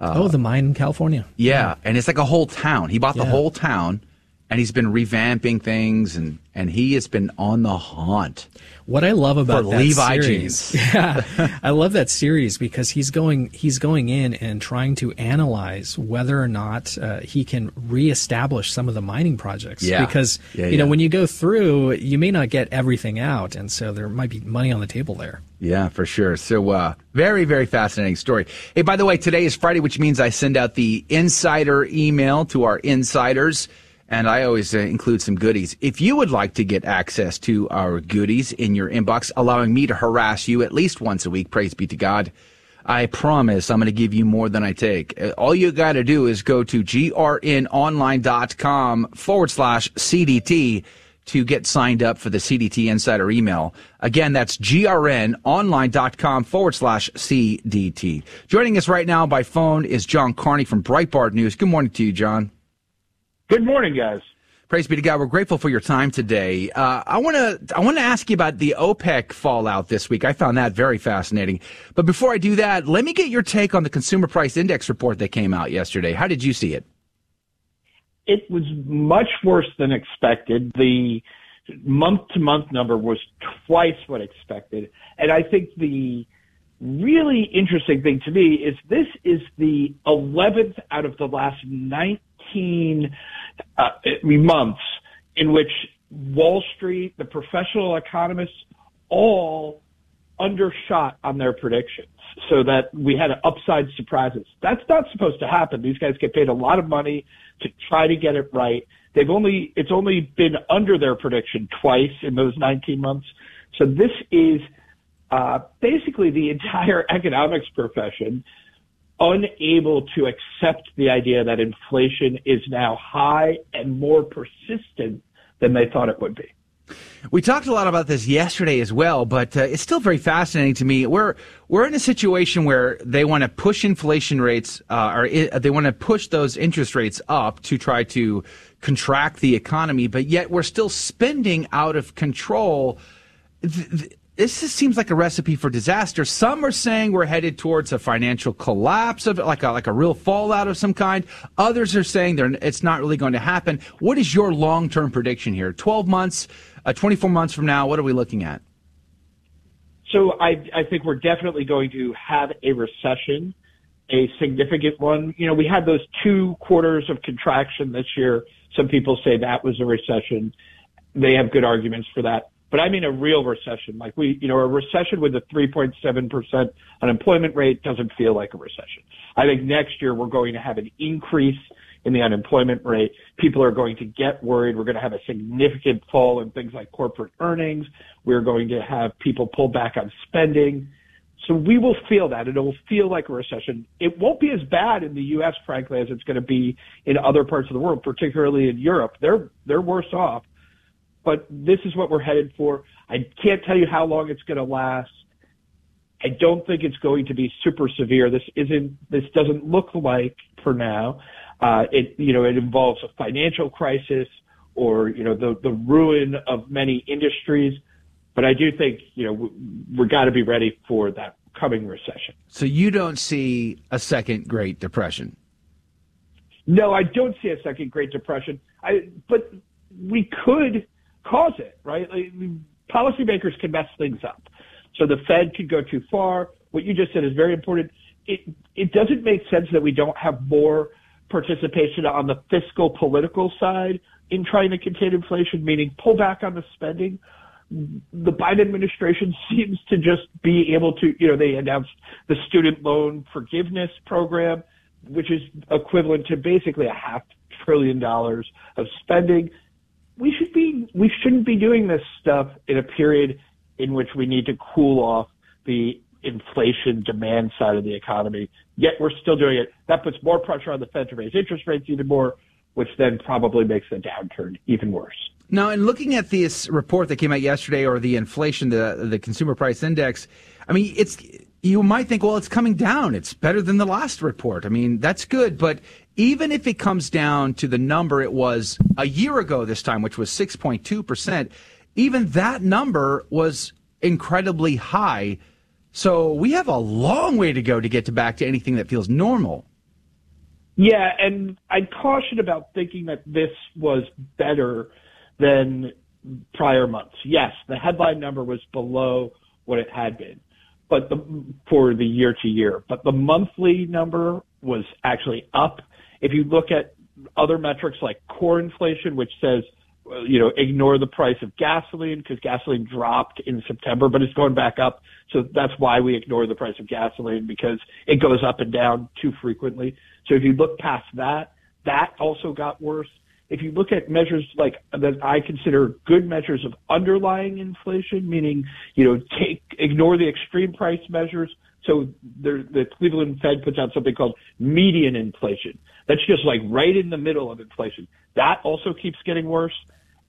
Uh, oh, the mine in California. Yeah, yeah, and it's like a whole town. He bought yeah. the whole town, and he's been revamping things, and, and he has been on the haunt. What I love about for that Levi series, jeans. yeah, I love that series because he's going he's going in and trying to analyze whether or not uh, he can reestablish some of the mining projects. Yeah. Because yeah, you yeah. know when you go through, you may not get everything out, and so there might be money on the table there. Yeah, for sure. So uh, very, very fascinating story. Hey, by the way, today is Friday, which means I send out the insider email to our insiders. And I always uh, include some goodies. If you would like to get access to our goodies in your inbox, allowing me to harass you at least once a week, praise be to God, I promise I'm going to give you more than I take. All you got to do is go to grnonline.com forward slash CDT to get signed up for the C D T Insider email. Again, that's grnonline.com forward slash CDT. Joining us right now by phone is John Carney from Breitbart News. Good morning to you, John. Good morning, guys. Praise be to God. We're grateful for your time today. Uh, I want to I want to ask you about the OPEC fallout this week. I found that very fascinating. But before I do that, let me get your take on the Consumer Price Index report that came out yesterday. How did you see it? It was much worse than expected. The month-to-month number was twice what expected. And I think the really interesting thing to me is this is the eleventh out of the last nineteen uh, months in which Wall Street, the professional economists, all undershot on their predictions, so that we had upside surprises. That's not supposed to happen. These guys get paid a lot of money to try to get it right. They've only, it's only been under their prediction twice in those nineteen months. So this is uh, basically the entire economics profession unable to accept the idea that inflation is now high and more persistent than they thought it would be. We talked a lot about this yesterday as well, but uh, it's still very fascinating to me. We're we're in a situation where they want to push inflation rates, uh, or I- they want to push those interest rates up to try to contract the economy, but yet we're still spending out of control. Th- th- this just seems like a recipe for disaster. Some are saying we're headed towards a financial collapse, of like a, like a real fallout of some kind. Others are saying they're, it's not really going to happen. What is your long-term prediction here? twelve months? Uh, twenty-four months from now, what are we looking at? So I, I think we're definitely going to have a recession, a significant one. You know, we had those two quarters of contraction this year. Some people say that was a recession. They have good arguments for that. But I mean a real recession. Like we, you know, a recession with a three point seven percent unemployment rate doesn't feel like a recession. I think next year we're going to have an increase in the unemployment rate. People are going to get worried. We're going to have a significant fall in things like corporate earnings. We're going to have people pull back on spending. So we will feel that. It will feel like a recession. It won't be as bad in the U S, frankly, as it's going to be in other parts of the world, particularly in Europe. They're, they're worse off. But this is what we're headed for. I can't tell you how long it's going to last. I don't think it's going to be super severe. This isn't, this doesn't look like for now. Uh, it, you know, it involves a financial crisis or, you know, the, the ruin of many industries. But I do think, you know, we, we've got to be ready for that coming recession. So you don't see a second Great Depression? No, I don't see a second Great Depression. I, but we could cause it, right? Like, policymakers can mess things up. So the Fed could go too far. What you just said is very important. It it doesn't make sense that we don't have more participation on the fiscal political side in trying to contain inflation, meaning pull back on the spending. The Biden administration seems to just be able to, you know, they announced the student loan forgiveness program, which is equivalent to basically a half trillion dollars of spending. We should be, we shouldn't be doing this stuff in a period in which we need to cool off the inflation demand side of the economy, yet we're still doing it. That puts more pressure on the Fed to raise interest rates even more, which then probably makes the downturn even worse. Now, in looking at this report that came out yesterday, or the inflation, the the Consumer Price Index, I mean, it's, you might think, well, it's coming down. It's better than the last report. I mean, that's good, but even if it comes down to the number it was a year ago this time, which was six point two percent, even that number was incredibly high. So we have a long way to go to get to back to anything that feels normal. Yeah, and I'd caution about thinking that this was better than prior months. Yes, the headline number was below what it had been, but the, for the year to year. But the monthly number was actually up. If you look at other metrics like core inflation, which says, you know, ignore the price of gasoline because gasoline dropped in September, but it's going back up. So that's why we ignore the price of gasoline, because it goes up and down too frequently. So if you look past that, that also got worse. if you look at measures like that I consider good measures of underlying inflation, meaning, you know, take, ignore the extreme price measures. So there, the Cleveland Fed puts out something called median inflation. That's just like right in the middle of inflation. That also keeps getting worse.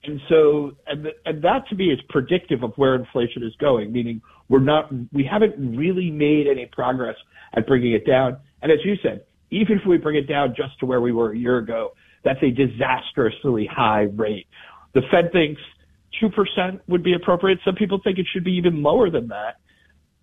And so, and, the, and that to me is predictive of where inflation is going, meaning we're not, we haven't really made any progress at bringing it down. And as you said, even if we bring it down just to where we were a year ago, that's a disastrously high rate. The Fed thinks two percent would be appropriate. Some people think it should be even lower than that,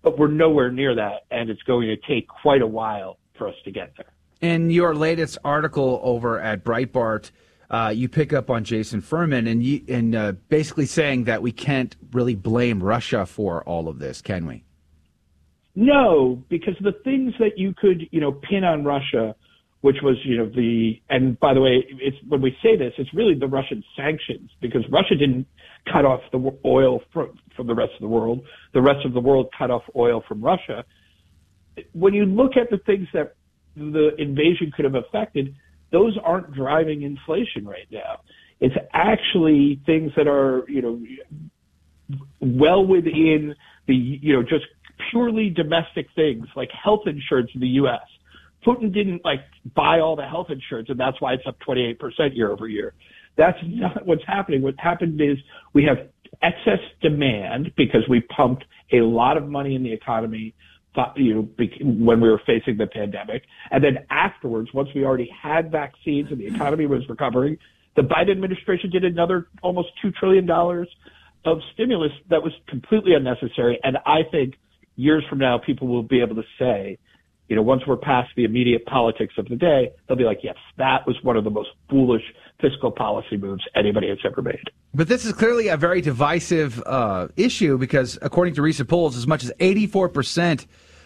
but we're nowhere near that. And it's going to take quite a while for us to get there. In your latest article over at Breitbart, Uh, you pick up on Jason Furman and you, and uh, basically saying that we can't really blame Russia for all of this, can we? No, because the things that you could, you know, pin on Russia, which was, you know, the, and by the way, it's when we say this, it's really the Russian sanctions, because Russia didn't cut off the oil from, from the rest of the world. The rest of the world cut off oil from Russia. When you look at the things that the invasion could have affected, those aren't driving inflation right now. It's actually things that are, you know, well within the, you know, just purely domestic things like health insurance in the U S. Putin didn't like buy all the health insurance, and that's why it's up twenty-eight percent year over year. That's not what's happening. What happened is we have excess demand because we pumped a lot of money in the economy, you know, when we were facing the pandemic. And then afterwards, once we already had vaccines and the economy was recovering, the Biden administration did another almost two trillion dollars of stimulus that was completely unnecessary. And I think years from now, people will be able to say, you know, once we're past the immediate politics of the day, they'll be like, yes, that was one of the most foolish fiscal policy moves anybody has ever made. But this is clearly a very divisive uh, issue because, according to recent polls, as much as eighty-four percent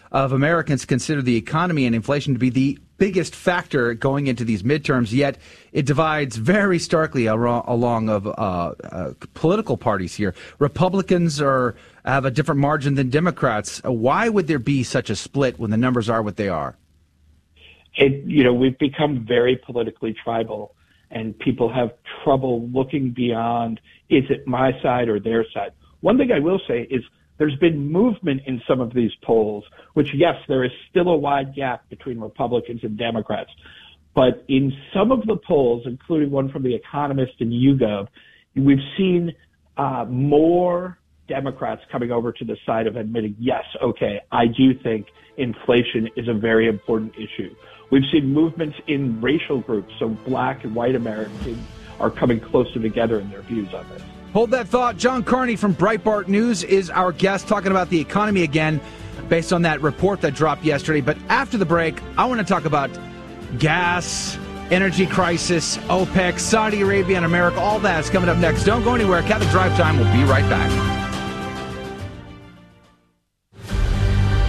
of Americans consider the economy and inflation to be the biggest factor going into these midterms, yet it divides very starkly along of uh, uh, political parties here. Republicans are have a different margin than Democrats. Why would there be such a split when the numbers are what they are? It, you know, we've become very politically tribal, and people have trouble looking beyond, is it my side or their side? One thing I will say is there's been movement in some of these polls, which, yes, there is still a wide gap between Republicans and Democrats. But in some of the polls, including one from The Economist and YouGov, we've seen uh, more Democrats coming over to the side of admitting, yes, okay, I do think inflation is a very important issue. We've seen movements in racial groups, so black and white Americans are coming closer together in their views on this. Hold that thought. John Carney from Breitbart News is our guest, talking about the economy again based on that report that dropped yesterday. But after the break, I want to talk about gas, energy crisis, OPEC, Saudi Arabia, and America. All that's coming up next. Don't go anywhere. Catholic Drive Time will be right back.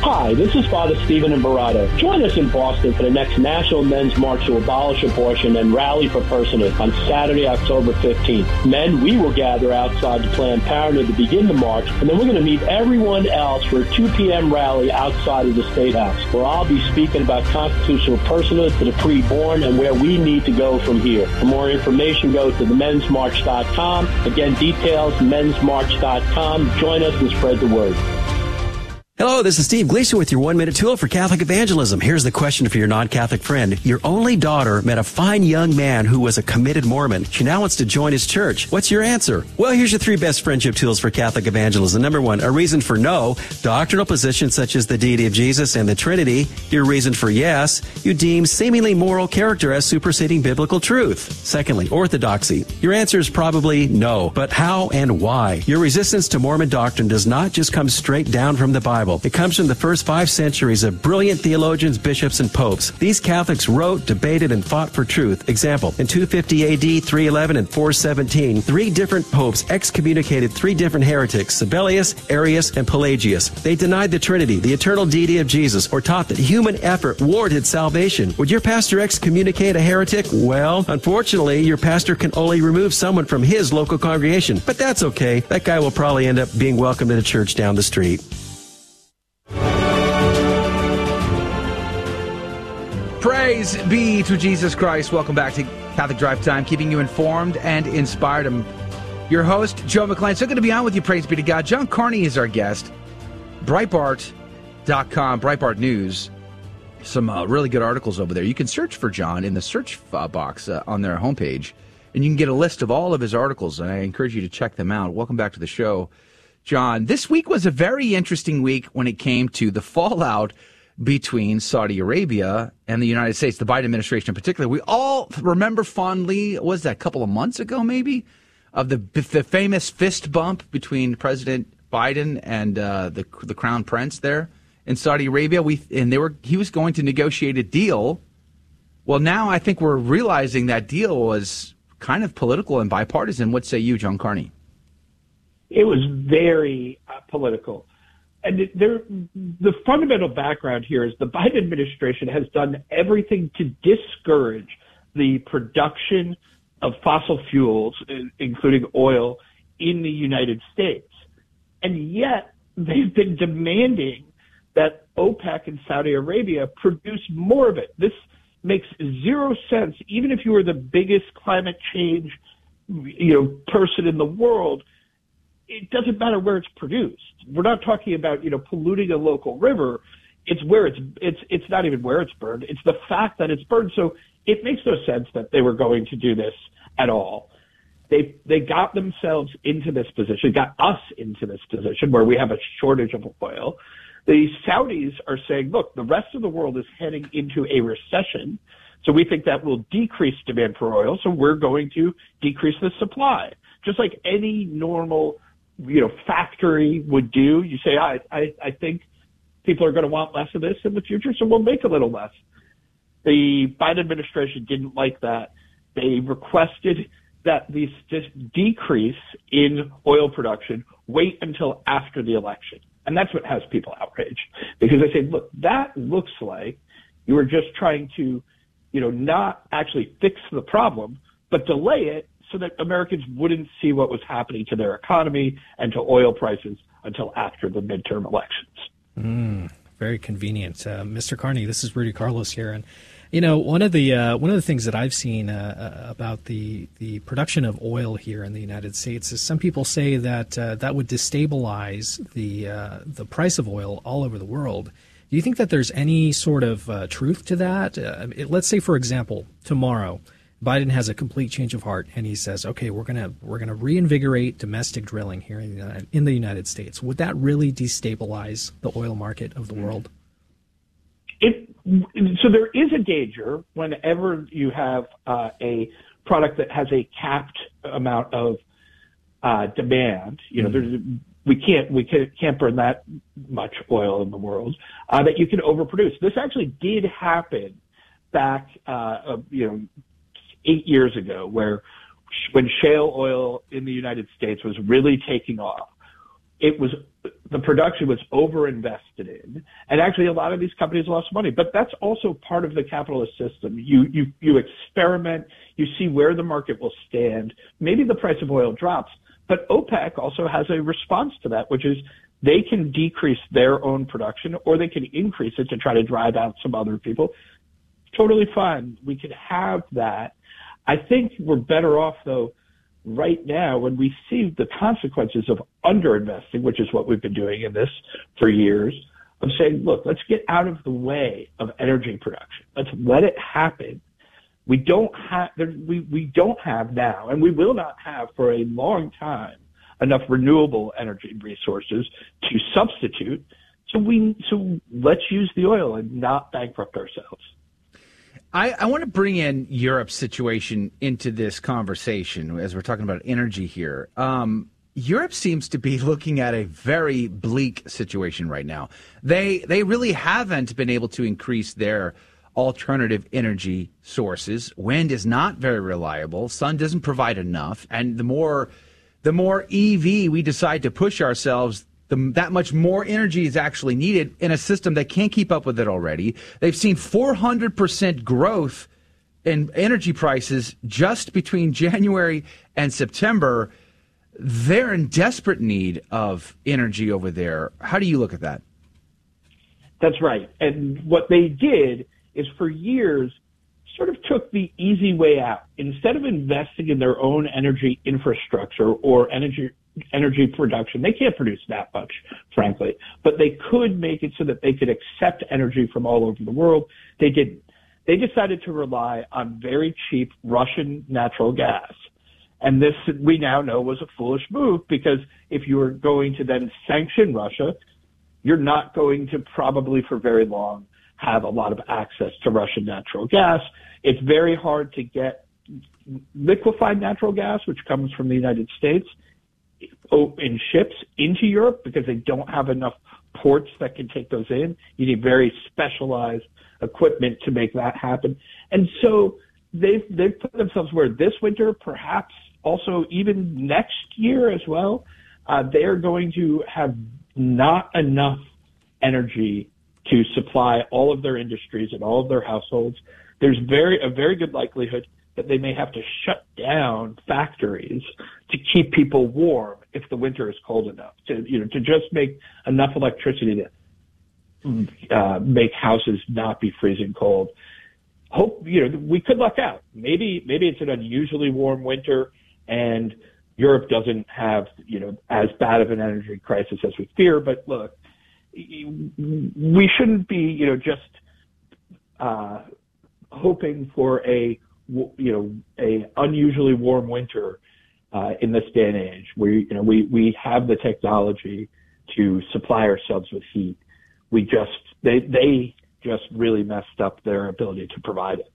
Hi, this is Father Stephen Imbarado. Join us in Boston for the next National Men's March to Abolish Abortion and Rally for Personhood on Saturday, October fifteenth. Men, we will gather outside the Planned Parenthood to begin the march, and then we're going to meet everyone else for a two p.m. rally outside of the State House, where I'll be speaking about constitutional personhood to the pre-born and where we need to go from here. For more information, go to the men's march dot com. Again, details, men's march dot com. Join us and spread the word. Hello, this is Steve Gleason with your one-minute tool for Catholic evangelism. Here's the question for your non-Catholic friend. Your only daughter met a fine young man who was a committed Mormon. She now wants to join his church. What's your answer? Well, here's your three best friendship tools for Catholic evangelism. Number one, a reason for no, doctrinal positions such as the deity of Jesus and the Trinity. Your reason for yes, you deem seemingly moral character as superseding biblical truth. Secondly, orthodoxy. Your answer is probably no, but how and why? Your resistance to Mormon doctrine does not just come straight down from the Bible. It comes from the first five centuries of brilliant theologians, bishops, and popes. These Catholics wrote, debated, and fought for truth. Example, in two fifty A D, three eleven, and four seventeen, three different popes excommunicated three different heretics, Sabellius, Arius, and Pelagius. They denied the Trinity, the eternal deity of Jesus, or taught that human effort warded salvation. Would your pastor excommunicate a heretic? Well, unfortunately, your pastor can only remove someone from his local congregation. But that's okay. That guy will probably end up being welcomed at a church down the street. Praise be to Jesus Christ. Welcome back to Catholic Drive Time, keeping you informed and inspired. I'm your host, Joe McClain. So good to be on with you. Praise be to God. John Carney is our guest. Breitbart dot com, Breitbart News. Some uh, really good articles over there. You can search for John in the search uh, box uh, on their homepage, and you can get a list of all of his articles, and I encourage you to check them out. Welcome back to the show, John. This week was a very interesting week when it came to the fallout between Saudi Arabia and the United States, the Biden administration in particular. We all remember fondly, was that a couple of months ago maybe, of the, the famous fist bump between President Biden and uh, the the Crown Prince there in Saudi Arabia. We and they were he was going to negotiate a deal. Well, now I think we're realizing that deal was kind of political and bipartisan. What say you, John Carney? It was very uh, political. And there, the fundamental background here is the Biden administration has done everything to discourage the production of fossil fuels, including oil, in the United States. And yet they've been demanding that OPEC and Saudi Arabia produce more of it. This makes zero sense. Even if you were the biggest climate change, you know, person in the world, it doesn't matter where it's produced. We're not talking about, you know, polluting a local river. It's where it's, it's, it's not even where it's burned. It's the fact that it's burned. So it makes no sense that they were going to do this at all. They, they got themselves into this position, got us into this position where we have a shortage of oil. The Saudis are saying, look, the rest of the world is heading into a recession, so we think that will decrease demand for oil, so we're going to decrease the supply. Just like any normal, you know, factory would do, you say, I, I, I think people are going to want less of this in the future, so we'll make a little less. The Biden administration didn't like that. They requested that this decrease in oil production wait until after the election. And that's what has people outraged, because they say, look, that looks like you were just trying to, you know, not actually fix the problem, but delay it so that Americans wouldn't see what was happening to their economy and to oil prices until after the midterm elections. Mm, very convenient. Uh, Mister Carney, this is Rudy Carlos here. And, you know, one of the uh, one of the things that I've seen uh, about the the production of oil here in the United States is some people say that uh, that would destabilize the uh, the price of oil all over the world. Do you think that there's any sort of uh, truth to that? Uh, it, let's say, for example, tomorrow, Biden has a complete change of heart and he says, "Okay, we're gonna we're gonna reinvigorate domestic drilling here in the, in the United States." Would that really destabilize the oil market of the world? It, so there is a danger whenever you have uh, a product that has a capped amount of uh, demand. You know, there's, we can't we can't burn that much oil in the world, uh, that you can overproduce. This actually did happen back, uh, you know, eight years ago, where when shale oil in the United States was really taking off, it was, the production was overinvested in, and actually a lot of these companies lost money. But that's also part of the capitalist system. You you you experiment, you see where the market will stand. Maybe the price of oil drops, but OPEC also has a response to that, which is they can decrease their own production or they can increase it to try to drive out some other people. Totally fine. We could have that. I think we're better off, though, right now, when we see the consequences of underinvesting, which is what we've been doing in this for years, of saying, look, let's get out of the way of energy production. Let's let it happen. We don't have, we, we don't have now, and we will not have for a long time, enough renewable energy resources to substitute. So we, so let's use the oil and not bankrupt ourselves. I, I want to bring in Europe's situation into this conversation as we're talking about energy here. Um, Europe seems to be looking at a very bleak situation right now. They they really haven't been able to increase their alternative energy sources. Wind is not very reliable. Sun doesn't provide enough. And the more the more E V we decide to push ourselves, The, that much more energy is actually needed in a system that can't keep up with it already. They've seen four hundred percent growth in energy prices just between January and September. They're in desperate need of energy over there. How do you look at that? That's right. And what they did is for years sort of took the easy way out. Instead of investing in their own energy infrastructure or energy energy production, they can't produce that much, frankly, but they could make it so that they could accept energy from all over the world. They didn't. They decided to rely on very cheap Russian natural gas. And this, we now know, was a foolish move, because if you were going to then sanction Russia, you're not going to probably for very long have a lot of access to Russian natural gas. It's very hard to get liquefied natural gas, which comes from the United States, in ships into Europe, because they don't have enough ports that can take those in. You need very specialized equipment to make that happen. And so they've, they've put themselves where this winter, perhaps also even next year as well, uh, they're going to have not enough energy to supply all of their industries and all of their households. There's very a very good likelihood that they may have to shut down factories to keep people warm if the winter is cold enough, to, you know, to just make enough electricity to uh, make houses not be freezing cold. Hope, you know, we could luck out. Maybe, maybe it's an unusually warm winter and Europe doesn't have, you know, as bad of an energy crisis as we fear. But look, we shouldn't be, you know, just uh, hoping for a, you know, a unusually warm winter uh, in this day and age. We, you know, we, we have the technology to supply ourselves with heat. We just, they, they just really messed up their ability to provide it.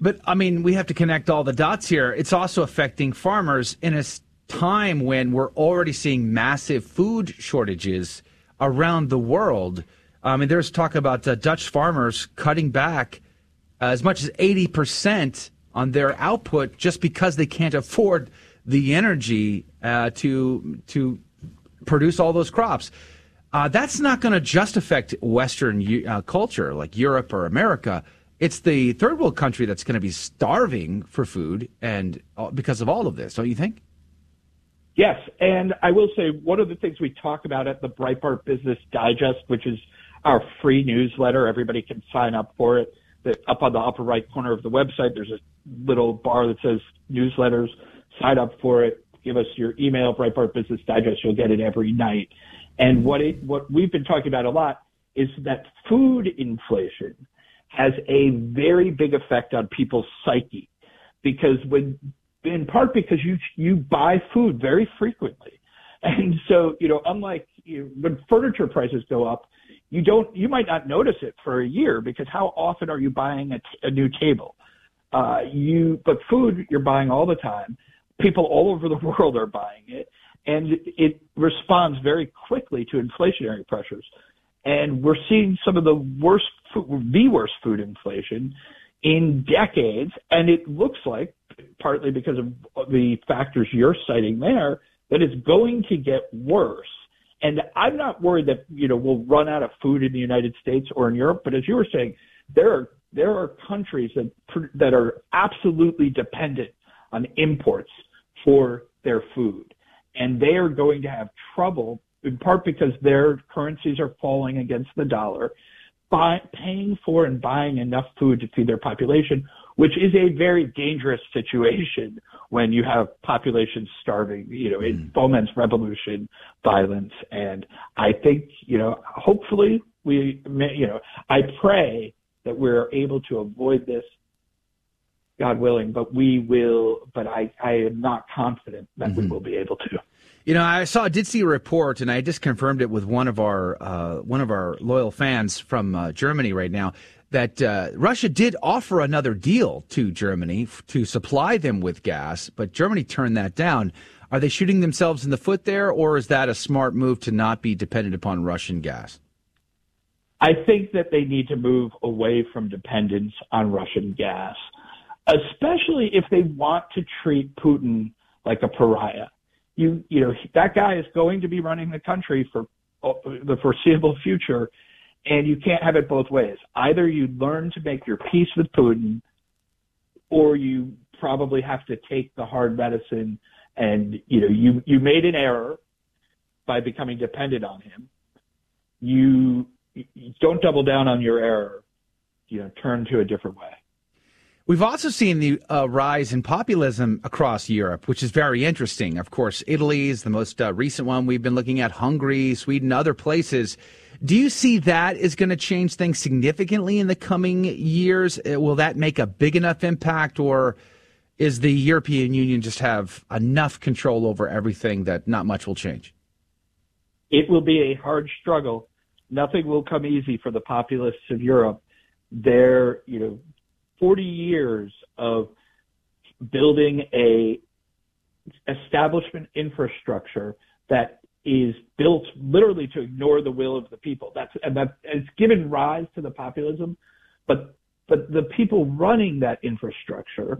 But, I mean, we have to connect all the dots here. It's also affecting farmers in a time when we're already seeing massive food shortages around the world. I mean, there's talk about uh, Dutch farmers cutting back as much as eighty percent on their output just because they can't afford the energy uh, to to produce all those crops. Uh, that's not going to just affect Western uh, culture like Europe or America. It's the third world country that's going to be starving for food and uh, because of all of this, don't you think? Yes, and I will say one of the things we talk about at the Breitbart Business Digest, which is our free newsletter, everybody can sign up for it. That up on the upper right corner of the website, there's a little bar that says newsletters. Sign up for it. Give us your email, Breitbart Business Digest. You'll get it every night. And what it, what we've been talking about a lot is that food inflation has a very big effect on people's psyche, because when, in part because you you buy food very frequently, and so, you know, unlike you know, when furniture prices go up, You don't. You might not notice it for a year, because how often are you buying a, t- a new table? Uh, you, but food you're buying all the time. People all over the world are buying it, and it responds very quickly to inflationary pressures. And we're seeing some of the worst, food, the worst food inflation in decades. And it looks like, partly because of the factors you're citing there, that it's going to get worse. And I'm not worried that, you know, we'll run out of food in the United States or in Europe. But as you were saying, there are, there are countries that, that are absolutely dependent on imports for their food. And they are going to have trouble, in part because their currencies are falling against the dollar, by paying for and buying enough food to feed their population, which is a very dangerous situation when you have populations starving. You know, it mm. foments revolution, violence, and I think, you know, hopefully we, may, you know, I pray that we're able to avoid this, God willing, but we will, but I, I am not confident that mm-hmm. we will be able to. You know, I saw, I did see a report, and I just confirmed it with one of our, uh, one of our loyal fans from uh, Germany right now, that uh, Russia did offer another deal to Germany f- to supply them with gas, but Germany turned that down. Are they shooting themselves in the foot there, or is that a smart move to not be dependent upon Russian gas? I think that they need to move away from dependence on Russian gas, especially if they want to treat Putin like a pariah. You, you know, that guy is going to be running the country for the foreseeable future. And you can't have it both ways. Either you learn to make your peace with Putin, or you probably have to take the hard medicine. And, you know, you, you made an error by becoming dependent on him. You, you don't double down on your error. you know, turn to a different way. We've also seen the uh, rise in populism across Europe, which is very interesting. Of course, Italy is the most uh, recent one we've been looking at, Hungary, Sweden, other places. Do you see that is going to change things significantly in the coming years? Will that make a big enough impact, or is the European Union just have enough control over everything that not much will change? It will be a hard struggle. Nothing will come easy for the populists of Europe. They're, you know, forty years of building a establishment infrastructure that is built literally to ignore the will of the people. That's and that it's given rise to the populism, but but the people running that infrastructure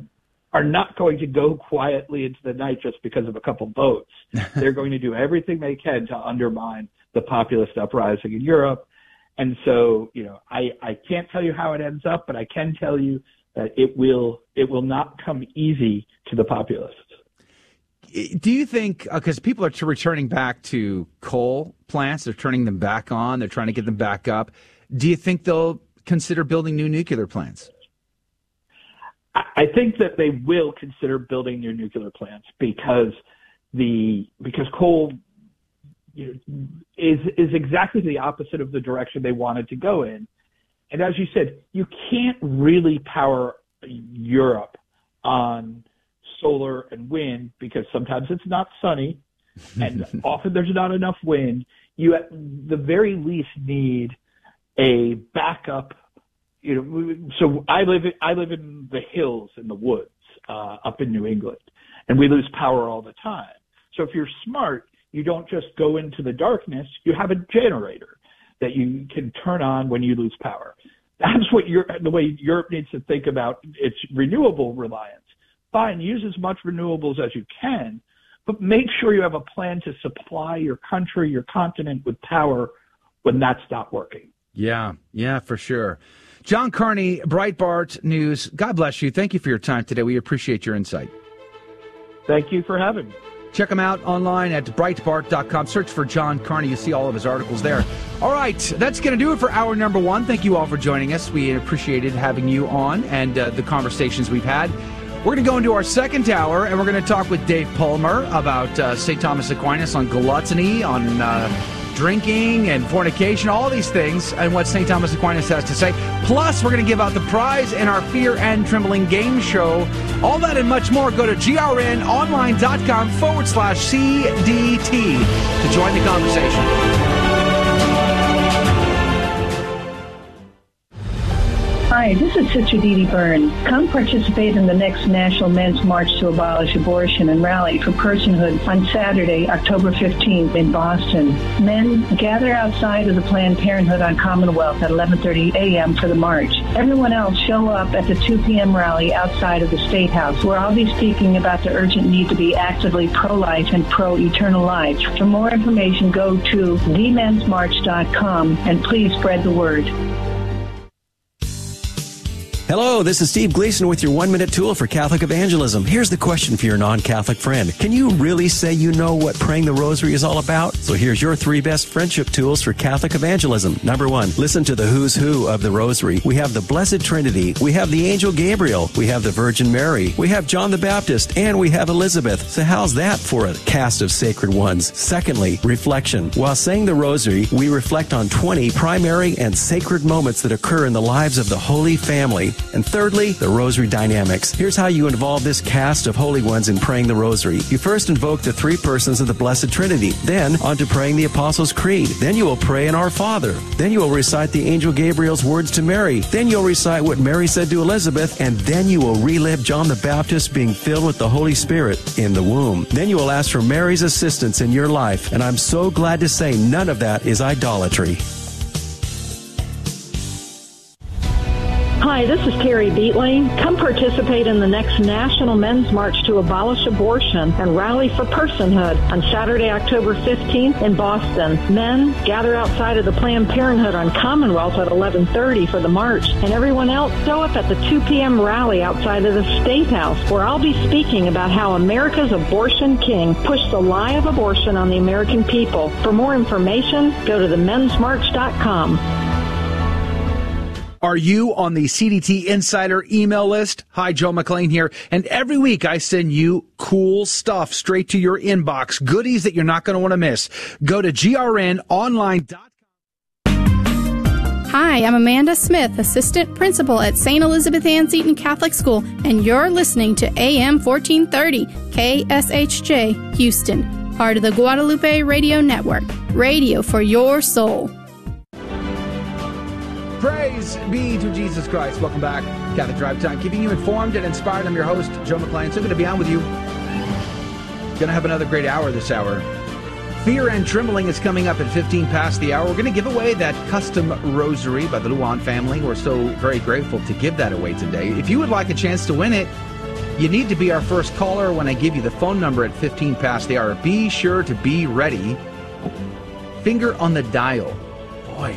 are not going to go quietly into the night just because of a couple votes. They're going to do everything they can to undermine the populist uprising in Europe. And so, you know, I, I can't tell you how it ends up, but I can tell you that it will it will not come easy to the populists. Do you think, because uh, people are returning back to coal plants, they're turning them back on, they're trying to get them back up. Do you think they'll consider building new nuclear plants? I, I think that they will consider building new nuclear plants because the because coal You know, is is exactly the opposite of the direction they wanted to go in. And as you said, you can't really power Europe on solar and wind because sometimes it's not sunny and often there's not enough wind. You at the very least need a backup. You know, so I live in, I live in the hills in the woods uh, up in New England, and we lose power all the time. So if you're smart, you don't just go into the darkness. You have a generator that you can turn on when you lose power. That's what you're, the way Europe needs to think about its renewable reliance. Fine, use as much renewables as you can, but make sure you have a plan to supply your country, your continent with power when that's not working. Yeah, yeah, for sure. John Carney, Breitbart News. God bless you. Thank you for your time today. We appreciate your insight. Thank you for having me. Check him out online at Breitbart dot com. Search for John Carney. You see all of his articles there. All right, that's going to do it for hour number one. Thank you all for joining us. We appreciated having you on and uh, the conversations we've had. We're going to go into our second hour, and we're going to talk with Dave Palmer about uh, Saint Thomas Aquinas, on gluttony, on uh, drinking and fornication, all these things, and what Saint Thomas Aquinas has to say. Plus, we're going to give out the prize in our Fear and Trembling game show. All that and much more. Go to grnonline.com forward slash CDT to join the conversation. Hi, this is Sister Dee Dee Byrne. Come participate in the next National Men's March to Abolish Abortion and Rally for Personhood on Saturday, October fifteenth in Boston. Men, gather outside of the Planned Parenthood on Commonwealth at eleven thirty a.m. for the march. Everyone else, show up at the two p.m. rally outside of the State House, where I'll be speaking about the urgent need to be actively pro-life and pro-eternal life. For more information, go to the men's march dot com and please spread the word. Hello, this is Steve Gleason with your one-minute tool for Catholic evangelism. Here's the question for your non-Catholic friend. Can you really say you know what praying the rosary is all about? So here's your three best friendship tools for Catholic evangelism. Number one, listen to the who's who of the rosary. We have the Blessed Trinity. We have the Angel Gabriel. We have the Virgin Mary. We have John the Baptist. And we have Elizabeth. So how's that for a cast of sacred ones? Secondly, reflection. While saying the rosary, we reflect on twenty primary and sacred moments that occur in the lives of the Holy Family. And thirdly, the rosary dynamics. Here's how you involve this cast of holy ones in praying the rosary. You first invoke the three persons of the Blessed Trinity, then onto praying the Apostles' Creed. Then you will pray in Our Father. Then you will recite the Angel Gabriel's words to Mary. Then you'll recite what Mary said to Elizabeth. And then you will relive John the Baptist being filled with the Holy Spirit in the womb. Then you will ask for Mary's assistance in your life. And I'm so glad to say none of that is idolatry. Hi, this is Carrie Beatley. Come participate in the next National Men's March to Abolish Abortion and Rally for Personhood on Saturday, October fifteenth in Boston. Men, gather outside of the Planned Parenthood on Commonwealth at eleven thirty for the march. And everyone else, show up at the two p.m. rally outside of the State House, where I'll be speaking about how America's abortion king pushed the lie of abortion on the American people. For more information, go to the men's march dot com. Are you on the C D T Insider email list? Hi, Joe McClain here. And every week I send you cool stuff straight to your inbox, goodies that you're not going to want to miss. Go to G R N online dot com. Hi, I'm Amanda Smith, Assistant Principal at Saint Elizabeth Ann Seton Catholic School, and you're listening to A M fourteen thirty, K S H J, Houston, part of the Guadalupe Radio Network, radio for your soul. Praise be to Jesus Christ. Welcome back, Catholic Drive Time, keeping you informed and inspired. I'm your host, Joe McClain. So good to be on with you. Going to have another great hour this hour. Fear and Trembling is coming up at fifteen past the hour. We're going to give away that custom rosary by the Luan family. We're so very grateful to give that away today. If you would like a chance to win it, you need to be our first caller when I give you the phone number at fifteen past the hour. Be sure to be ready. Finger on the dial. Boy,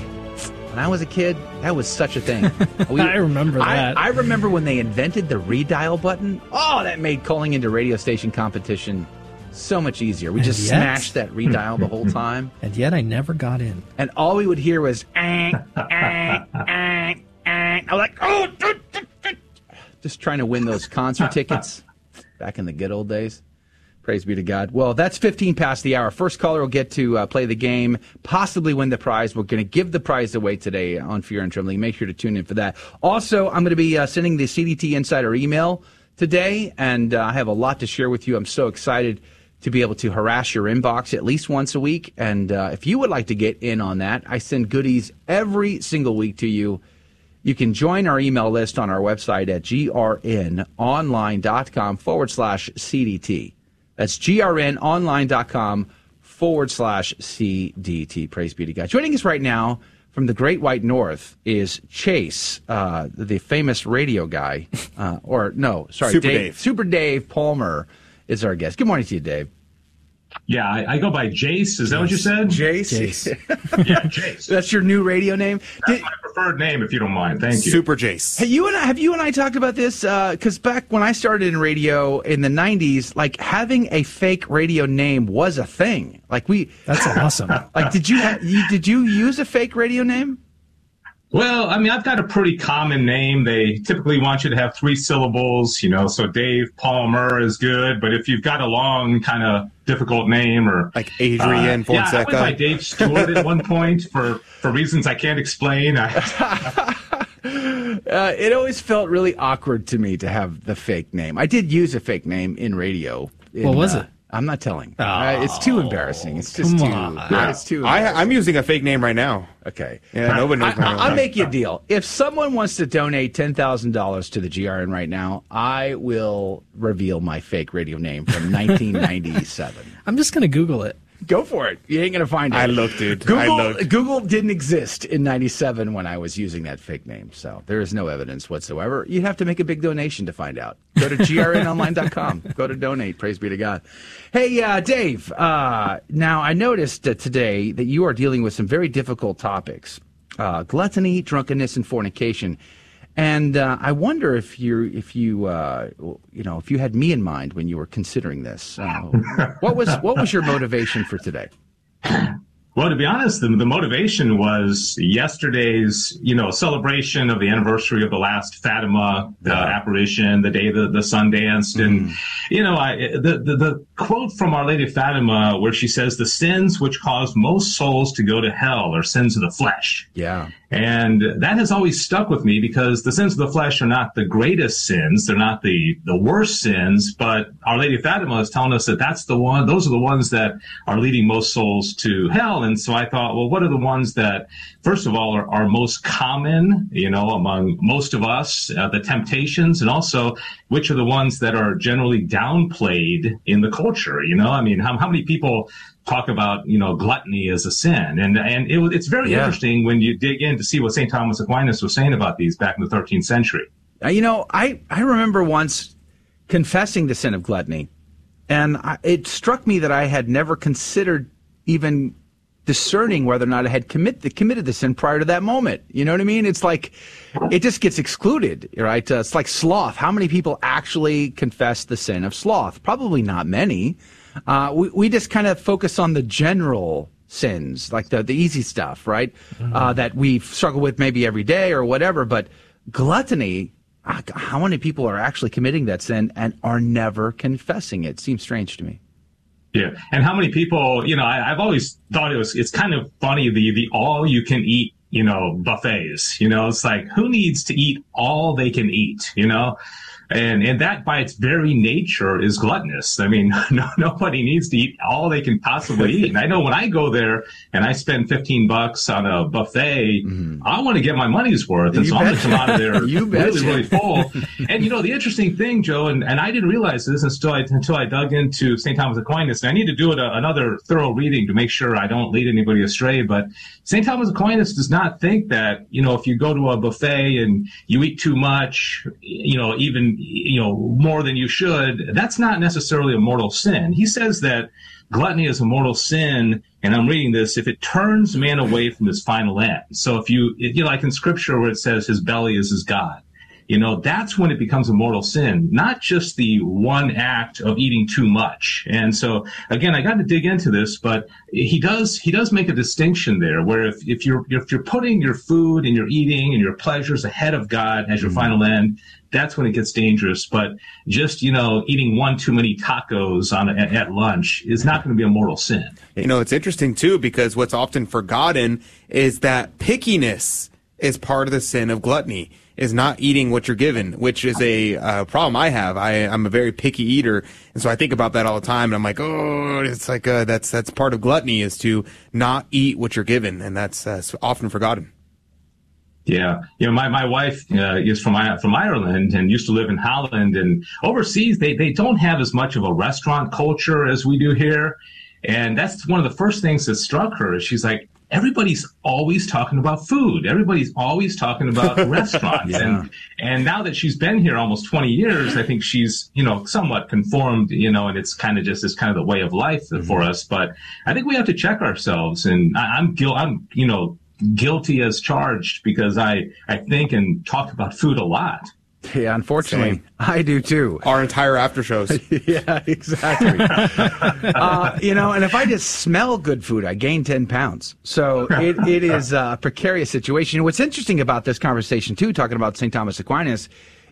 when I was a kid, that was such a thing. We, I remember that. I, I remember when they invented the redial button. Oh, that made calling into radio station competition so much easier. We and just yet, smashed that redial the whole time. And yet I never got in. And all we would hear was, eh, eh, eh, eh. I was like, oh, do, do, do. Just trying to win those concert tickets back in the good old days. Praise be to God. Well, that's fifteen past the hour. First caller will get to uh, play the game, possibly win the prize. We're going to give the prize away today on Fear and Trembling. Make sure to tune in for that. Also, I'm going to be uh, sending the C D T Insider email today, and uh, I have a lot to share with you. I'm so excited to be able to harass your inbox at least once a week. And uh, if you would like to get in on that, I send goodies every single week to you. You can join our email list on our website at grnonline.com forward slash CDT. That's grnonline.com forward slash CDT. Praise be to God. Joining us right now from the Great White North is Chase, uh, the famous radio guy. Uh, or no, sorry, Super Dave, Dave. Super Dave Palmer is our guest. Good morning to you, Dave. Yeah, I, I go by Jace. Is that yes. what you said? Jace. Jace. Yeah, Jace. That's your new radio name? That's Did, my preferred name, if you don't mind. Thank you. Super Jace. Hey, you and I, have you and I talked about this? Because uh, back when I started in radio in the nineties, like having a fake radio name was a thing. Like we. That's awesome. Like, did you, have, you did you use a fake radio name? Well, I mean, I've got a pretty common name. They typically want you to have three syllables, you know, so Dave Palmer is good. But if you've got a long, kind of difficult name or... Like Adrian uh, Fonseca. Yeah, I went by Dave Stewart at one point for, for reasons I can't explain. I, uh, it always felt really awkward to me to have the fake name. I did use a fake name in radio. In, what was uh, it? I'm not telling. Oh, uh, it's too embarrassing. It's just too. Yeah. It's too I, I'm using a fake name right now. Okay. Yeah, nobody knows my name. I'll make you a deal. If someone wants to donate ten thousand dollars to the G R N right now, I will reveal my fake radio name from nineteen ninety-seven. I'm just going to Google it. Go for it. You ain't going to find it. I looked, dude. Google, I looked. Google didn't exist in ninety-seven when I was using that fake name, so there is no evidence whatsoever. You'd have to make a big donation to find out. Go to G R N online dot com. Go to donate. Praise be to God. Hey, uh, Dave, uh, now I noticed uh, today that you are dealing with some very difficult topics, uh, gluttony, drunkenness, and fornication. And uh, I wonder if you, if you, uh, you know, if you had me in mind when you were considering this. Uh, what was what was your motivation for today? Well, to be honest, the, the motivation was yesterday's, you know, celebration of the anniversary of the last Fatima the yeah. apparition, the day the, the sun danced. And, mm. you know, I, the, the, the quote from Our Lady of Fatima where she says, the sins which cause most souls to go to hell are sins of the flesh. Yeah. And that has always stuck with me because the sins of the flesh are not the greatest sins. They're not the, the worst sins. But Our Lady of Fatima is telling us that that's the one, those are the ones that are leading most souls to hell. And so I thought, well, what are the ones that, first of all, are, are most common, you know, among most of us, uh, the temptations, and also which are the ones that are generally downplayed in the culture? You know, I mean, how, how many people talk about, you know, gluttony as a sin? And and it, it's very yeah. interesting when you dig in to see what Saint Thomas Aquinas was saying about these back in the thirteenth century. You know, I, I remember once confessing the sin of gluttony, and I, it struck me that I had never considered even discerning whether or not I had commit the, committed the sin prior to that moment. You know what I mean? It's like, it just gets excluded, right? Uh, it's like sloth. How many people actually confess the sin of sloth? Probably not many. Uh, we, we just kind of focus on the general sins, like the, the easy stuff, right? Mm-hmm. Uh, that we struggle with maybe every day or whatever. But gluttony, how many people are actually committing that sin and are never confessing it? Seems strange to me. Yeah. And how many people, you know, I, I've always thought it was, it's kind of funny, the, the all you can eat, you know, buffets, you know, it's like, who needs to eat all they can eat, you know? And, and that by its very nature is gluttonous. I mean, no, nobody needs to eat all they can possibly eat. And I know when I go there and I spend fifteen bucks on a buffet, mm-hmm. I want to get my money's worth. And you so I'm going to come out of there you really, betcha. really full. And, you know, the interesting thing, Joe, and, and I didn't realize this until I, until I dug into Saint Thomas Aquinas. And I need to do it a, another thorough reading to make sure I don't lead anybody astray. But Saint Thomas Aquinas does not think that, you know, if you go to a buffet and you eat too much, you know, even you know, more than you should, that's not necessarily a mortal sin. He says that gluttony is a mortal sin, and I'm reading this, if it turns man away from his final end. So if you, it, you know, like in Scripture where it says his belly is his God, you know, that's when it becomes a mortal sin, not just the one act of eating too much. And so, again, I got to dig into this, but he does, he does make a distinction there where if, if you're, if you're putting your food and your eating and your pleasures ahead of God as your mm-hmm. final end, that's when it gets dangerous. But just, you know, eating one too many tacos on at, at lunch is not going to be a mortal sin. You know, it's interesting, too, because what's often forgotten is that pickiness is part of the sin of gluttony, is not eating what you're given, which is a uh, problem I have. I, I'm a very picky eater, and so I think about that all the time, and I'm like, oh, it's like uh, that's that's part of gluttony is to not eat what you're given, and that's uh, often forgotten. Yeah. You know, my, my wife uh, is from, from Ireland and used to live in Holland, and overseas, they, they don't have as much of a restaurant culture as we do here. And that's one of the first things that struck her. She's like, everybody's always talking about food. Everybody's always talking about restaurants. Yeah. And, and now that she's been here almost twenty years, I think she's, you know, somewhat conformed, you know, and it's kind of just, it's kind of the way of life mm-hmm. for us. But I think we have to check ourselves. And I, I'm guilt, I'm, you know, guilty as charged because I, I think and talk about food a lot. Yeah, unfortunately, Same. I do too. Our entire after shows. Yeah, exactly. uh, you know, and if I just smell good food, I gain ten pounds. So it, it is a precarious situation. What's interesting about this conversation too, talking about Saint Thomas Aquinas,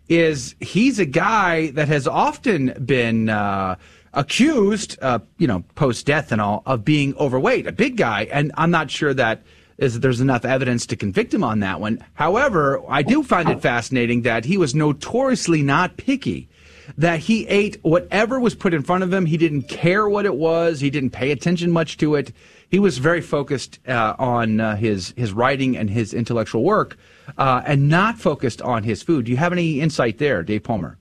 is he's a guy that has often been uh, accused, uh, you know, post-death and all, of being overweight, a big guy, and I'm not sure that is that there's enough evidence to convict him on that one. However, I do find it fascinating that he was notoriously not picky, that he ate whatever was put in front of him. He didn't care what it was. He didn't pay attention much to it. He was very focused uh, on uh, his, his writing and his intellectual work uh, and not focused on his food. Do you have any insight there, Dave Palmer?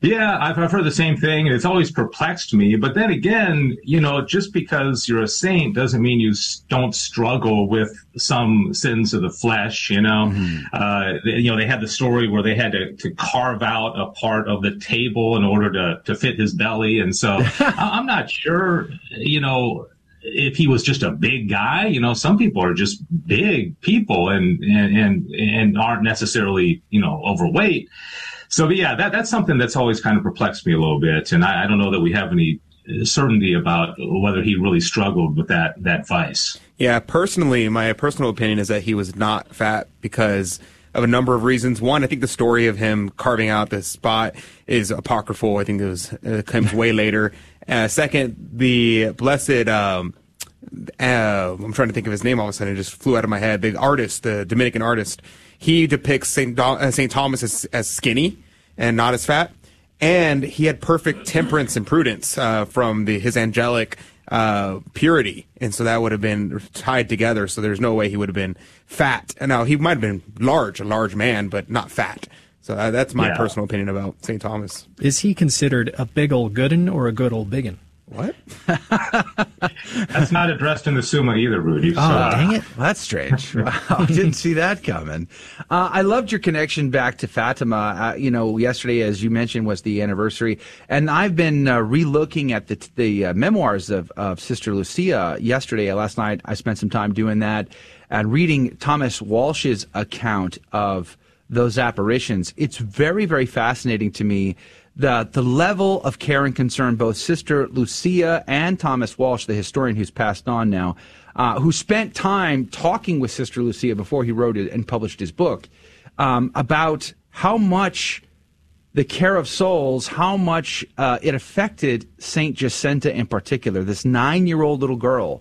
Yeah, I've, I've heard the same thing, and it's always perplexed me. But then again, you know, just because you're a saint doesn't mean you don't struggle with some sins of the flesh, you know. Mm-hmm. Uh, they, you know, they had the story where they had to, to carve out a part of the table in order to, to fit his belly. And so I'm not sure, you know, if he was just a big guy. You know, some people are just big people and, and, and, and aren't necessarily, you know, overweight. So, but yeah, that, that's something that's always kind of perplexed me a little bit. And I, I don't know that we have any certainty about whether he really struggled with that, that vice. Yeah, personally, my personal opinion is that he was not fat because of a number of reasons. One, I think the story of him carving out this spot is apocryphal. I think it was, it comes way later. Uh, second, the blessed, um, uh, I'm trying to think of his name all of a sudden. It just flew out of my head. The artist, the Dominican artist. He depicts Saint Do- uh, Saint Thomas as, as skinny and not as fat, and he had perfect temperance and prudence uh, from the, his angelic uh, purity, and so that would have been tied together, so there's no way he would have been fat. And now, he might have been large, a large man, but not fat. So uh, that's my yeah. personal opinion about Saint Thomas. Is he considered a big old good'un or a good old biggin? What? That's not addressed in the Summa either, Rudy. So. Oh, dang it. Well, that's strange. Wow, didn't see that coming. Uh, I loved your connection back to Fatima. Uh, you know, yesterday, as you mentioned, was the anniversary. And I've been uh, re-looking at the, t- the uh, memoirs of, of Sister Lucia yesterday. Last night, I spent some time doing that and reading Thomas Walsh's account of those apparitions. It's very, very fascinating to me. The, the level of care and concern both Sister Lucia and Thomas Walsh, the historian who's passed on now, uh, who spent time talking with Sister Lucia before he wrote it and published his book, um, about how much the care of souls, how much uh, it affected Saint Jacinta in particular. This nine-year-old little girl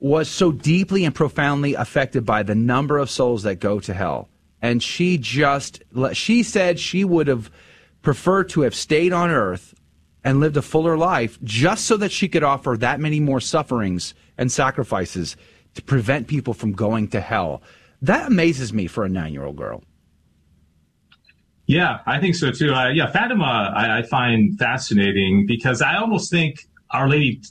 was so deeply and profoundly affected by the number of souls that go to hell. And she just, she said she would have preferred to have stayed on earth and lived a fuller life just so that she could offer that many more sufferings and sacrifices to prevent people from going to hell. That amazes me for a nine-year-old girl. Yeah, I think so too. Uh, yeah, Fatima, I, I find fascinating because I almost think Our Lady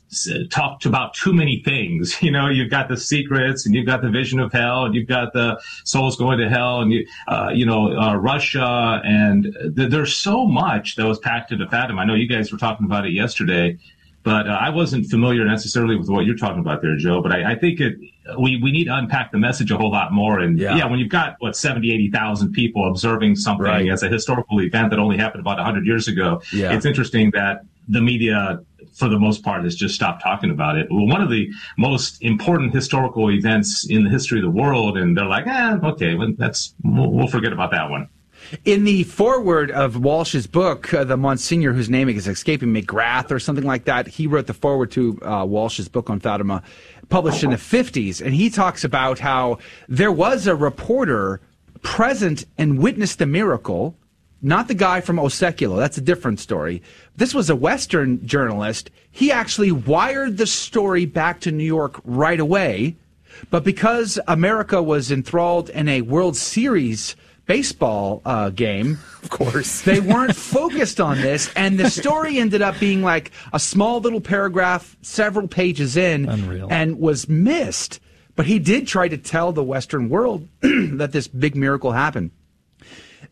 talked about too many things. You know, you've got the secrets, and you've got the vision of hell, and you've got the souls going to hell, and you, uh, you know, uh, Russia, and th- there's so much that was packed into Fatima. I know you guys were talking about it yesterday, but uh, I wasn't familiar necessarily with what you're talking about there, Joe. But I, I think it, we we need to unpack the message a whole lot more. And yeah, yeah when you've got what seventy, eighty thousand people observing something right. as a historical event that only happened about one hundred years ago, yeah. it's interesting that the media, for the most part, has just stopped talking about it. Well, one of the most important historical events in the history of the world, and they're like, eh, okay, well, that's we'll, we'll forget about that one. In the foreword of Walsh's book, uh, the Monsignor whose name is escaping me, McGrath or something like that, he wrote the foreword to uh, Walsh's book on Fatima, published in the fifties, and he talks about how there was a reporter present and witnessed the miracle. Not the guy from Oseculo. That's a different story. This was a Western journalist. He actually wired the story back to New York right away. But because America was enthralled in a World Series baseball uh, game, of course, they weren't focused on this. And the story ended up being like a small little paragraph, several pages in, Unreal. and was missed. But he did try to tell the Western world that this big miracle happened.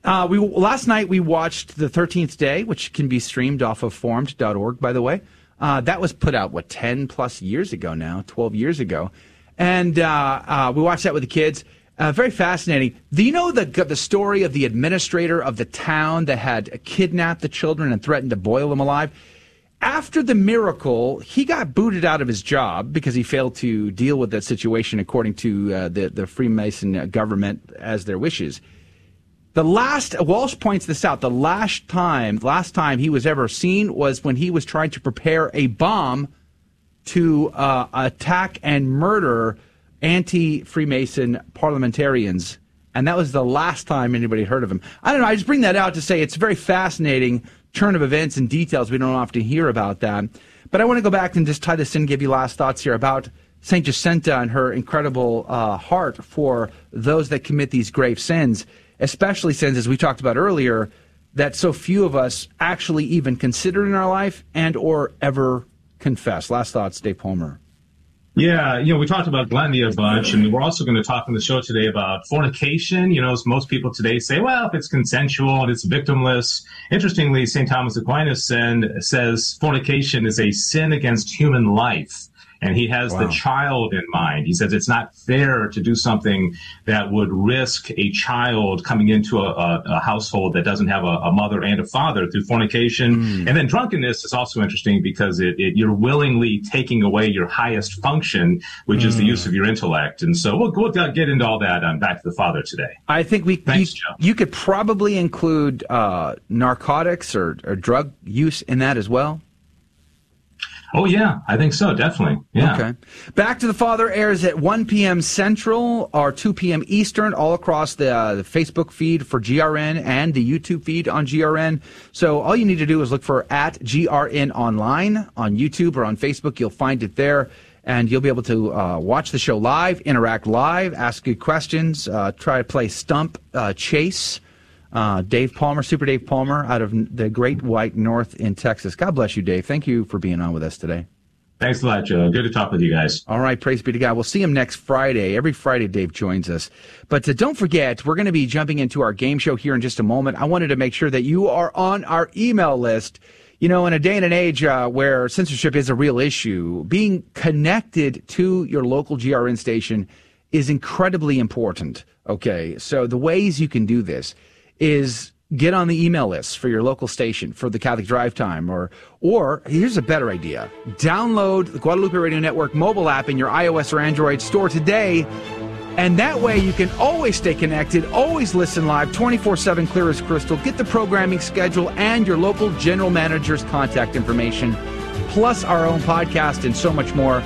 Uh, we last night we watched The thirteenth Day, which can be streamed off of formed dot org, by the way. Uh, that was put out, what, ten plus years ago now, twelve years ago. And uh, uh, we watched that with the kids. Uh, very fascinating. Do you know the the story of the administrator of the town that had kidnapped the children and threatened to boil them alive? After the miracle, he got booted out of his job because he failed to deal with that situation according to uh, the, the Freemason government as their wishes. The last, Walsh points this out, the last time, last time he was ever seen was when he was trying to prepare a bomb to uh, attack and murder anti-Freemason parliamentarians. And that was the last time anybody heard of him. I don't know, I just bring that out to say it's a very fascinating turn of events and details. We don't often hear about that. But I want to go back and just tie this in, give you last thoughts here about Saint Jacinta and her incredible uh, heart for those that commit these grave sins. Especially since, as we talked about earlier, that so few of us actually even consider in our life and or ever confess. Last thoughts, Dave Palmer. Yeah, you know, we talked about gluttony a bunch, and we're also going to talk on the show today about fornication. You know, as most people today say, well, if it's consensual and it's victimless. Interestingly, Saint Thomas Aquinas said, says fornication is a sin against human life. And he has wow. the child in mind. He says it's not fair to do something that would risk a child coming into a, a, a household that doesn't have a, a mother and a father through fornication. Mm. And then drunkenness is also interesting because it, it, you're willingly taking away your highest function, which mm. is the use of your intellect. And so we'll, we'll get into all that on Back to the Father today. I think we Thanks, you, you could probably include uh, narcotics or, or drug use in that as well. Oh, yeah, I think so, definitely. Yeah. Okay. Back to the Father airs at one p.m. Central or two p.m. Eastern, all across the, uh, the Facebook feed for G R N and the YouTube feed on G R N. So all you need to do is look for at G R N Online on YouTube or on Facebook. You'll find it there, and you'll be able to uh, watch the show live, interact live, ask good questions, uh, try to play Stump uh, Chase. Uh, Dave Palmer, Super Dave Palmer, out of the Great White North in Texas. God bless you, Dave. Thank you for being on with us today. Thanks a lot, Joe. Good to talk with you guys. All right, praise be to God. We'll see him next Friday. Every Friday, Dave joins us. But uh, don't forget, we're going to be jumping into our game show here in just a moment. I wanted to make sure that you are on our email list. You know, in a day and an age uh, where censorship is a real issue, being connected to your local G R N station is incredibly important. Okay, so the ways you can do this is get on the email list for your local station for the Catholic Drive Time. Or, or here's a better idea. Download the Guadalupe Radio Network mobile app in your iOS or Android store today. And that way you can always stay connected, always listen live, twenty-four seven, clear as crystal. Get the programming schedule and your local general manager's contact information, plus our own podcast and so much more.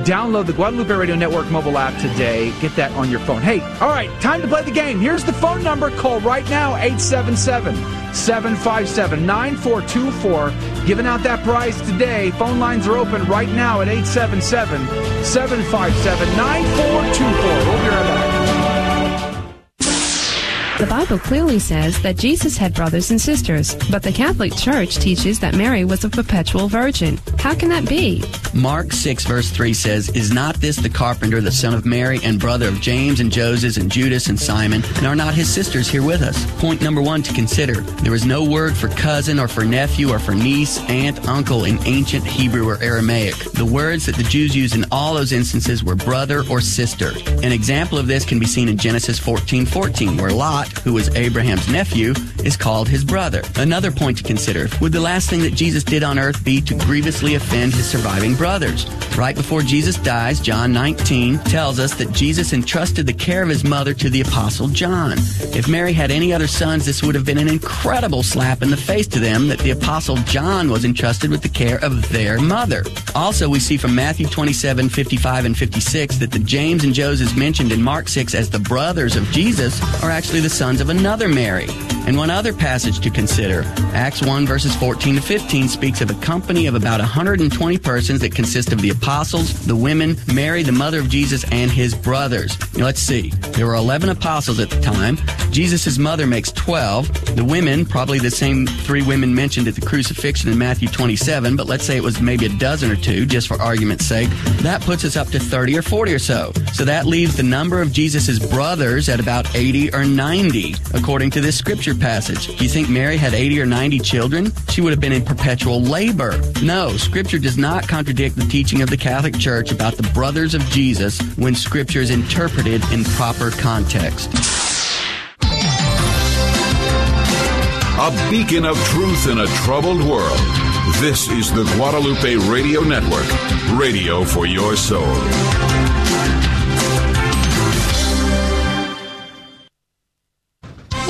Download the Guadalupe Radio Network mobile app today. Get that on your phone. Hey, all right, time to play the game. Here's the phone number. Call right now, eight seven seven, seven five seven, nine four two four. Giving out that prize today. Phone lines are open right now at eight seven seven, seven five seven, nine four two four. We'll be right back. The Bible clearly says that Jesus had brothers and sisters, but the Catholic Church teaches that Mary was a perpetual virgin. How can that be? Mark six verse three says, "Is not this the carpenter, the son of Mary, and brother of James and Joses and Judas and Simon, and are not his sisters here with us?" Point number one to consider. There is no word for cousin or for nephew or for niece, aunt, uncle in ancient Hebrew or Aramaic. The words that the Jews used in all those instances were brother or sister. An example of this can be seen in Genesis fourteen fourteen, where Lot, who was Abraham's nephew, is called his brother. Another point to consider, would the last thing that Jesus did on earth be to grievously offend his surviving brothers? Right before Jesus dies, John nineteen tells us that Jesus entrusted the care of his mother to the Apostle John. If Mary had any other sons, this would have been an incredible slap in the face to them that the Apostle John was entrusted with the care of their mother. Also, we see from Matthew twenty-seven, fifty-five, and fifty-six that the James and Joses mentioned in Mark six as the brothers of Jesus are actually the sons of another Mary. And one other passage to consider, Acts one verses fourteen to fifteen speaks of a company of about one hundred twenty persons that consist of the apostles, the women, Mary, the mother of Jesus, and his brothers. Now let's see. There were eleven apostles at the time. Jesus' mother makes twelve. The women, probably the same three women mentioned at the crucifixion in Matthew twenty-seven, but let's say it was maybe a dozen or two, just for argument's sake. That puts us up to thirty or forty or so. So that leaves the number of Jesus' brothers at about eighty or ninety, according to this scripture passage. Do you think Mary had eighty or ninety children? She would have been in perpetual labor. No, Scripture does not contradict the teaching of the Catholic Church about the brothers of Jesus when Scripture is interpreted in proper context. A beacon of truth in a troubled world. This is the Guadalupe Radio Network, radio for your soul.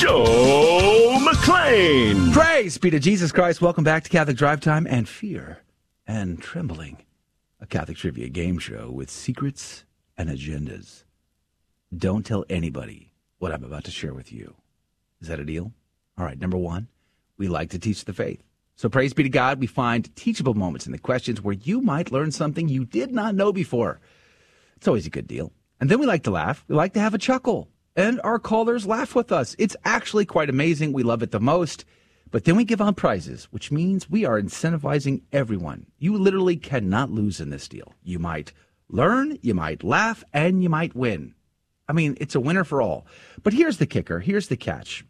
Joe McClain. Praise be to Jesus Christ. Welcome back to Catholic Drive Time and Fear and Trembling, a Catholic trivia game show with secrets and agendas. Don't tell anybody what I'm about to share with you. Is that a deal? All right, number one, we like to teach the faith. So praise be to God, we find teachable moments in the questions where you might learn something you did not know before. It's always a good deal. And then we like to laugh. We like to have a chuckle. And our callers laugh with us. It's actually quite amazing. We love it the most. But then we give out prizes, which means we are incentivizing everyone. You literally cannot lose in this deal. You might learn, you might laugh, and you might win. I mean, it's a winner for all. But here's the kicker. Here's the catch.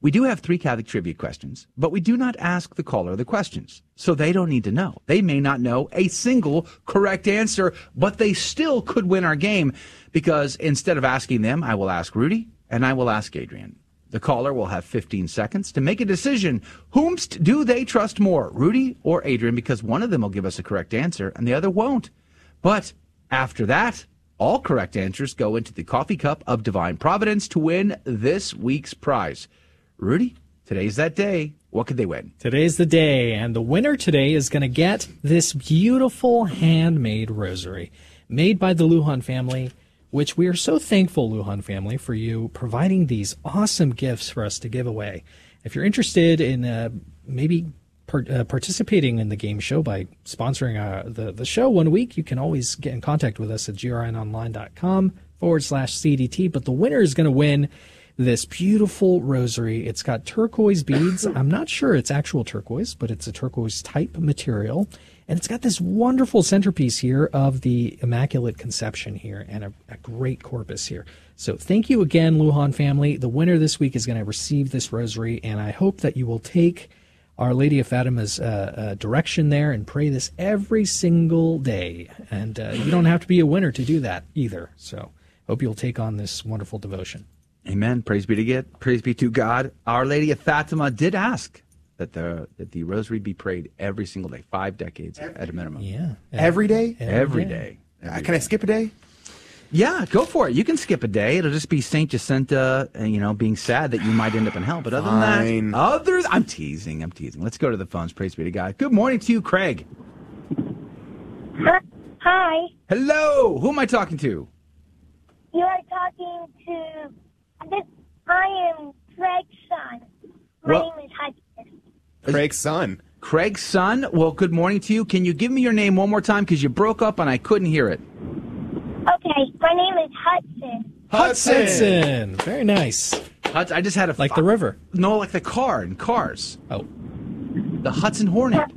We do have three Catholic trivia questions, but we do not ask the caller the questions, so they don't need to know. They may not know a single correct answer, but they still could win our game because instead of asking them, I will ask Rudy and I will ask Adrian. The caller will have fifteen seconds to make a decision. Whomst do they trust more, Rudy or Adrian? Because one of them will give us a correct answer and the other won't. But after that, all correct answers go into the coffee cup of divine providence to win this week's prize. Rudy, today's that day. What could they win? Today's the day, and the winner today is going to get this beautiful handmade rosary made by the Lujan family, which we are so thankful, Lujan family, for you providing these awesome gifts for us to give away. If you're interested in uh, maybe par- uh, participating in the game show by sponsoring uh, the, the show one week, you can always get in contact with us at grnonline.com forward slash CDT, but the winner is going to win this beautiful rosary. It's got turquoise beads. I'm not sure it's actual turquoise, but it's a turquoise type material. And it's got this wonderful centerpiece here of the Immaculate Conception here, and a, a great corpus here. So thank you again, Lujan family. The winner this week is going to receive this rosary, and I hope that you will take Our Lady of Fatima's uh, uh, direction there and pray this every single day. And uh, you don't have to be a winner to do that either. So hope you'll take on this wonderful devotion. Amen. Praise be to God. Praise be to God. Our Lady of Fatima did ask that the that the rosary be prayed every single day, five decades every, at a minimum. Yeah. Every, every day? Every, every day. day. Every uh, can day. I skip a day? Yeah, go for it. You can skip a day. It'll just be Saint Jacinta, you know, being sad that you might end up in hell. But other Fine. than that, other I'm teasing. I'm teasing. Let's go to the phones. Praise be to God. Good morning to you, Craig. Hi. Hello. Who am I talking to? You are talking to... This, I am Craig's son. My well, name is Hudson. Craig's son. Craig's son. Well, good morning to you. Can you give me your name one more time? Because you broke up and I couldn't hear it. Okay, my name is Hudson. Hudson. Hudson. Very nice. Hudson. I just had a like the river. No, like the car and Cars. Oh, the Hudson Hornet.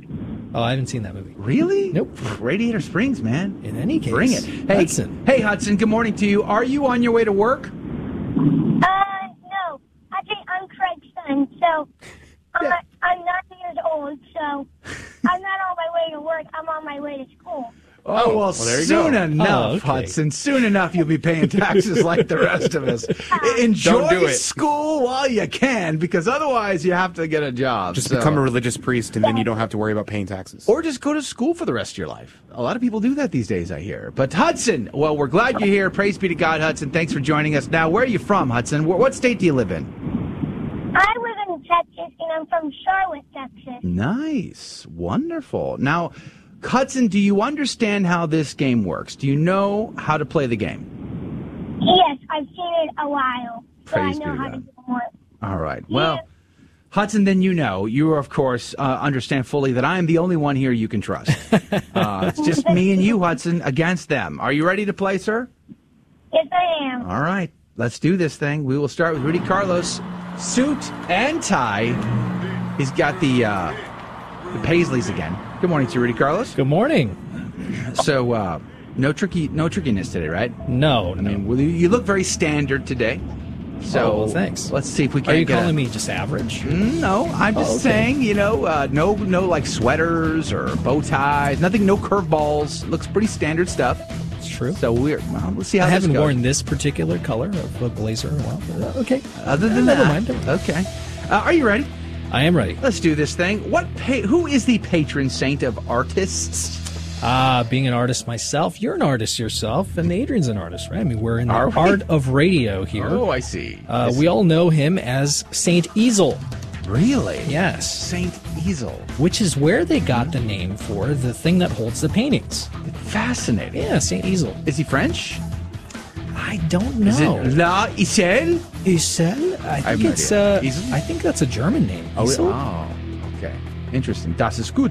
Oh, I haven't seen that movie. Really? Nope. Radiator Springs, man. In any case, bring it. Hey, Hudson. Hey, Hudson. Good morning to you. Are you on your way to work? Uh, no. Actually, I'm Craig's son, so I'm, yeah. not, I'm nine years old, so I'm not on my way to work. I'm on my way to school. Oh, well, well soon go. enough, oh, okay. Hudson. Soon enough, you'll be paying taxes like the rest of us. Enjoy do school while you can, because otherwise you have to get a job. Just so. become a religious priest, and then you don't have to worry about paying taxes. Or just go to school for the rest of your life. A lot of people do that these days, I hear. But, Hudson, well, we're glad you're here. Praise be to God, Hudson. Thanks for joining us. Now, where are you from, Hudson? What state do you live in? I live in Texas, and I'm from Charlotte, Texas. Nice. Wonderful. Now... Hudson, do you understand how this game works? Do you know how to play the game? Yes, I've seen it a while, so Praise I know how God. to do more. All right. Yeah. Well, Hudson, then you know. You, of course, uh, understand fully that I am the only one here you can trust. uh, it's just me and you, Hudson, against them. Are you ready to play, sir? Yes, I am. All right. Let's do this thing. We will start with Rudy Carlos. Suit and tie. He's got the, uh, the Paisleys again. Good morning to you, Rudy Carlos. Good morning. So, uh, no tricky, no trickiness today, right? No, I no. mean, well, you look very standard today. So, oh, well, thanks. Let's see if we can. Are you get calling a... me just average? No, I'm just oh, okay. saying, you know, uh, no, no, like sweaters or bow ties, nothing, no curveballs. Looks pretty standard stuff. It's true. So we're well, let's see how I this haven't goes. worn this particular color of a blazer in a while. Okay. Other than uh, that, never mind. Okay. Uh, are you ready? I am ready. Let's do this thing. What? Pa who is the patron saint of artists? Ah, uh, being an artist myself, you're an artist yourself, and Adrian's an artist, right? I mean, we're in the right. art of radio here. Oh, I see. Uh, I see. We all know him as Saint Easel. Really? Yes. Saint Easel. Which is where they got the name for the thing that holds the paintings. Fascinating. Yeah, Saint Easel. Is he French? I don't know. Is it La Isel? Isel? I think I it's uh, I think that's a German name. Oh, oh, okay. Interesting. Das ist gut.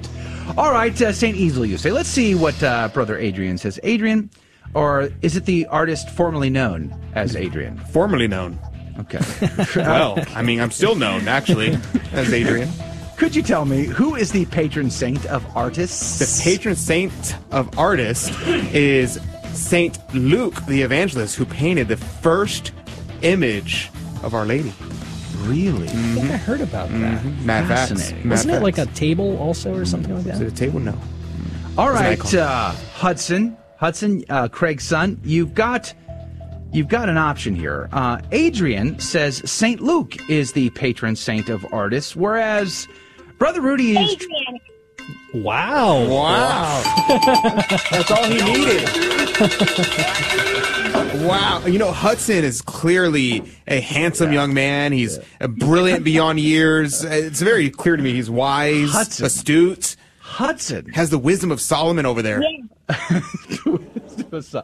All right, uh, Saint Easel, you say. Let's see what uh, Brother Adrian says. Adrian, or is it the artist formerly known as Adrian? Formerly known. Okay. Well, I mean, I'm still known, actually, as Adrian. Could you tell me, who is the patron saint of artists? The patron saint of artists is... Saint Luke the Evangelist, who painted the first image of Our Lady. Really? Mm-hmm. I think I heard about that. Mm-hmm. Mad Fascinating. Mad Wasn't facts. it like a table also or something like that? Is it a table? No. All right, uh, Hudson, Hudson, uh, Craig's son, you've got, you've got an option here. Uh, Adrian says Saint Luke is the patron saint of artists, whereas Brother Rudy is... Adrian. Wow. Wow. That's all he needed. Wow. You know, Hudson is clearly a handsome yeah. young man. He's yeah. brilliant beyond years. It's very clear to me he's wise, Hudson. astute. Hudson. Has the wisdom of Solomon over there. Yeah.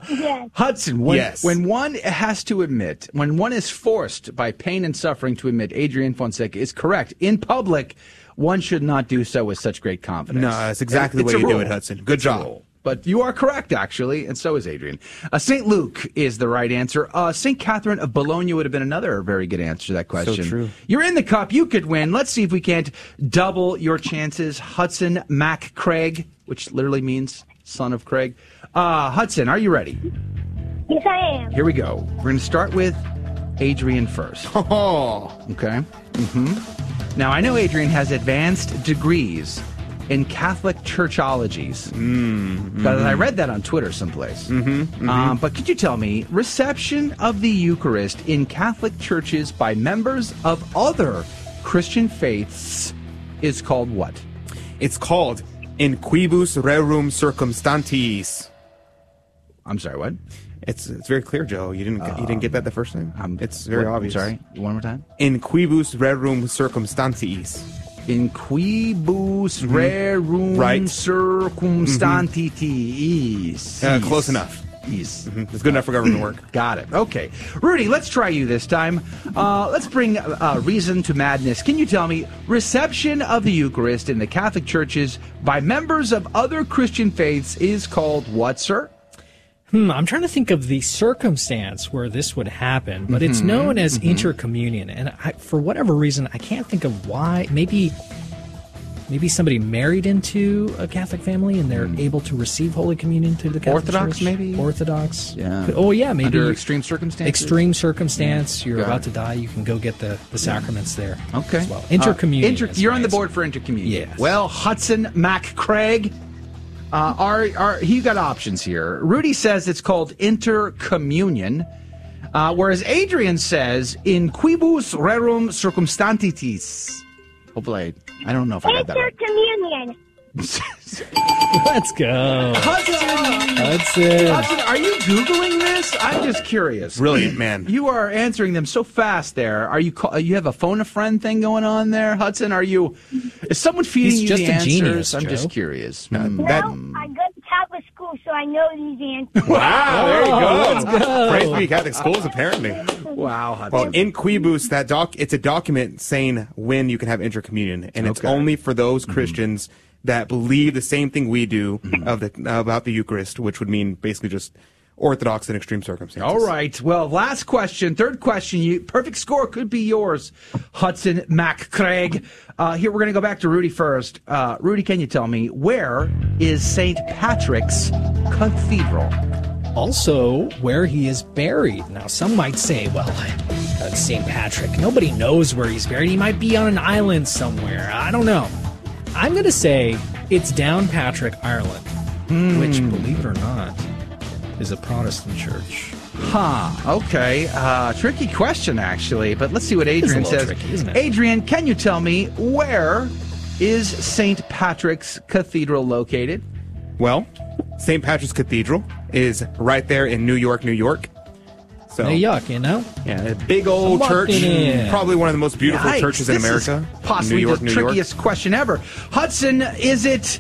yeah. Hudson, when, yes. when one has to admit, when one is forced by pain and suffering to admit Adrian Fonseca is correct in public, one should not do so with such great confidence. No, that's exactly it, the way you rule. do it, Hudson. Good it's job. but you are correct, actually, and so is Adrian. Uh, Saint Luke is the right answer. Uh, Saint Catherine of Bologna would have been another very good answer to that question. So true. You're in the cup. You could win. Let's see if we can't double your chances. Hudson Mac Craig, which literally means son of Craig. Uh, Hudson, are you ready? Yes, I am. Here we go. We're going to start with Adrian first. Oh. Okay. Mm-hmm. Now, I know Adrian has advanced degrees in Catholic churchologies. Mm-hmm. But I read that on Twitter someplace. Mm-hmm. Mm-hmm. Um, but could you tell me, reception of the Eucharist in Catholic churches by members of other Christian faiths is called what? It's called in quibus rerum circumstantis. I'm sorry, what? It's it's very clear, Joe. You didn't um, you didn't get that the first time. Um, it's very what, obvious. I'm sorry, one more time. In quibus rerum circumstantis. In quibus mm-hmm. rerum right. circumstantis. Uh, close enough. It's mm-hmm. good enough for government work. Got it. Okay. Rudy, let's try you this time. Uh, let's bring uh, reason to madness. Can you tell me, reception of the Eucharist in the Catholic churches by members of other Christian faiths is called what, sir? Hmm, I'm trying to think of the circumstance where this would happen, but mm-hmm. it's known as mm-hmm. intercommunion. And I, for whatever reason, I can't think of why. Maybe... Maybe somebody married into a Catholic family and they're mm. able to receive Holy Communion through the Catholic Orthodox, Church. Maybe? Orthodox. Yeah. Oh, yeah, maybe. Under extreme circumstances? Extreme circumstance. Yeah. You're Got about it. to die. You can go get the, the sacraments there. Okay. As well. Intercommunion. Uh, inter- you're on the board for intercommunion. Yes. Well, Hudson Mac Craig, uh, are, are, he got options here. Rudy says it's called intercommunion, uh, whereas Adrian says in quibus rerum circumstantis. Hopefully, I, I don't know if I got that right. Intercommunion. Let's go. Hudson. Hudson. Hudson, are you Googling this? I'm just curious. Brilliant, man. You are answering them so fast there. Are you call, you have a phone-a-friend thing going on there? Hudson, are you... Is someone feeding He's you just the a answers? Genius, I'm Joe. just curious. No, mm. that, I go to Catholic school, so I know these answers. Wow, there you go. Let's go. Praise be Catholic schools, apparently. Wow, Hudson. Well, in Quibus, that doc, it's a document saying when you can have intercommunion, and it's okay. only for those Christians... Mm-hmm. that believe the same thing we do mm-hmm. of the, about the Eucharist, which would mean basically just Orthodox in extreme circumstances. All right. Well, last question, third question. You, perfect score could be yours, Hudson Mac Craig. Uh, here, we're going to go back to Rudy first. Uh, Rudy, can you tell me, where is Saint Patrick's Cathedral? Also, where he is buried. Now, some might say, well, that's Saint Patrick. Nobody knows where he's buried. He might be on an island somewhere. I don't know. I'm going to say it's Downpatrick, Ireland, mm. which, believe it or not, is a Protestant church. Huh. Okay. Uh, tricky question, actually. But let's see what Adrian says. Tricky, isn't it? Adrian, can you tell me where is Saint Patrick's Cathedral located? Well, Saint Patrick's Cathedral is right there in New York, New York. So, New York, you know? Yeah, a big old church. Probably one of the most beautiful Yikes, churches in America. Possibly New York, the New trickiest York. question ever. Hudson, is it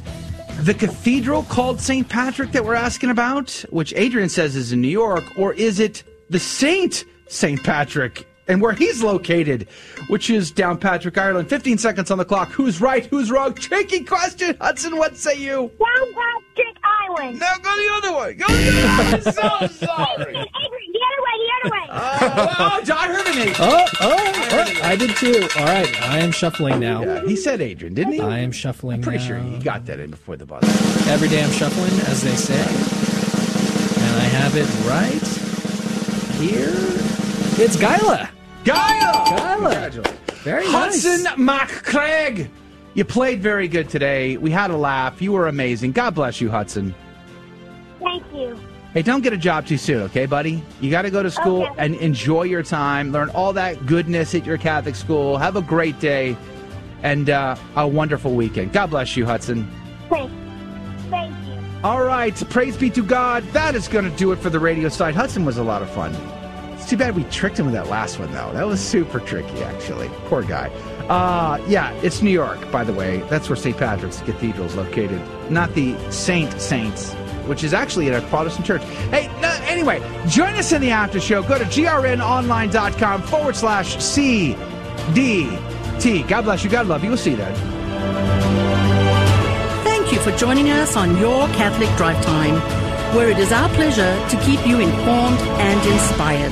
the cathedral called Saint Patrick that we're asking about, which Adrian says is in New York, or is it the Saint Saint Patrick and where he's located, which is Downpatrick, Ireland? fifteen seconds on the clock. Who's right? Who's wrong? Tricky question. Hudson, what say you? Downpatrick, Ireland. Now go the other way. Go the other way. I'm so sorry. Oh, I heard an Adrian. Oh, oh, oh, I did too. All right, I am shuffling now. Yeah, he said Adrian, didn't he? I am shuffling now. I'm pretty now. sure he got that in before the buzzer. Every day I'm shuffling, as they say. And I have it right here. It's Guyla. Guyla. Guyla. Very nice. Hudson Mac Craig. You played very good today. We had a laugh. You were amazing. God bless you, Hudson. Thank you. Hey, don't get a job too soon, okay, buddy? You got to go to school okay. and enjoy your time. Learn all that goodness at your Catholic school. Have a great day and uh, a wonderful weekend. God bless you, Hudson. Thank you. Thank you. All right. Praise be to God. That is going to do it for the radio side. Hudson was a lot of fun. It's too bad we tricked him with that last one, though. That was super tricky, actually. Poor guy. Uh, yeah, it's New York, by the way. That's where Saint Patrick's Cathedral is located, not the Saint Saints. Which is actually at a Protestant church. Hey, no, anyway, join us in the after show. Go to grnonline.com forward slash CDT. God bless you. God love you. We'll see you then. Thank you for for joining us on your Catholic Drive Time, where it is our pleasure to keep you informed and inspired.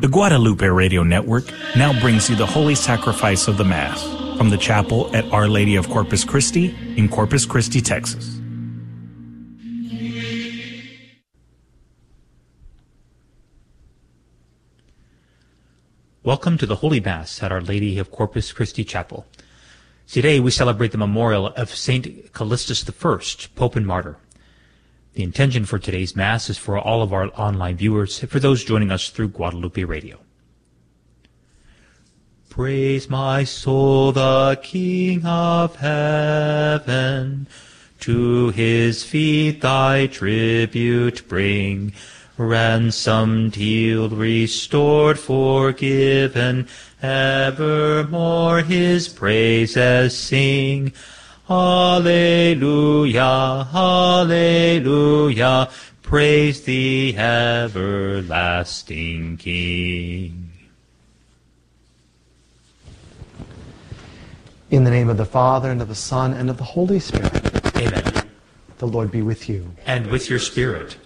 The Guadalupe Radio Network now brings you the Holy Sacrifice of the Mass from the chapel at Our Lady of Corpus Christi in Corpus Christi, Texas. Welcome to the Holy Mass at Our Lady of Corpus Christi Chapel. Today we celebrate the memorial of Saint Callistus the First, Pope and Martyr. The intention for today's Mass is for all of our online viewers and for those joining us through Guadalupe Radio. Praise my soul, the King of Heaven. To his feet thy tribute bring. Ransomed, healed, restored, forgiven, evermore his praises sing. Alleluia, alleluia, praise the everlasting King. In the name of the Father, and of the Son, and of the Holy Spirit. Amen. The Lord be with you. And with your spirit.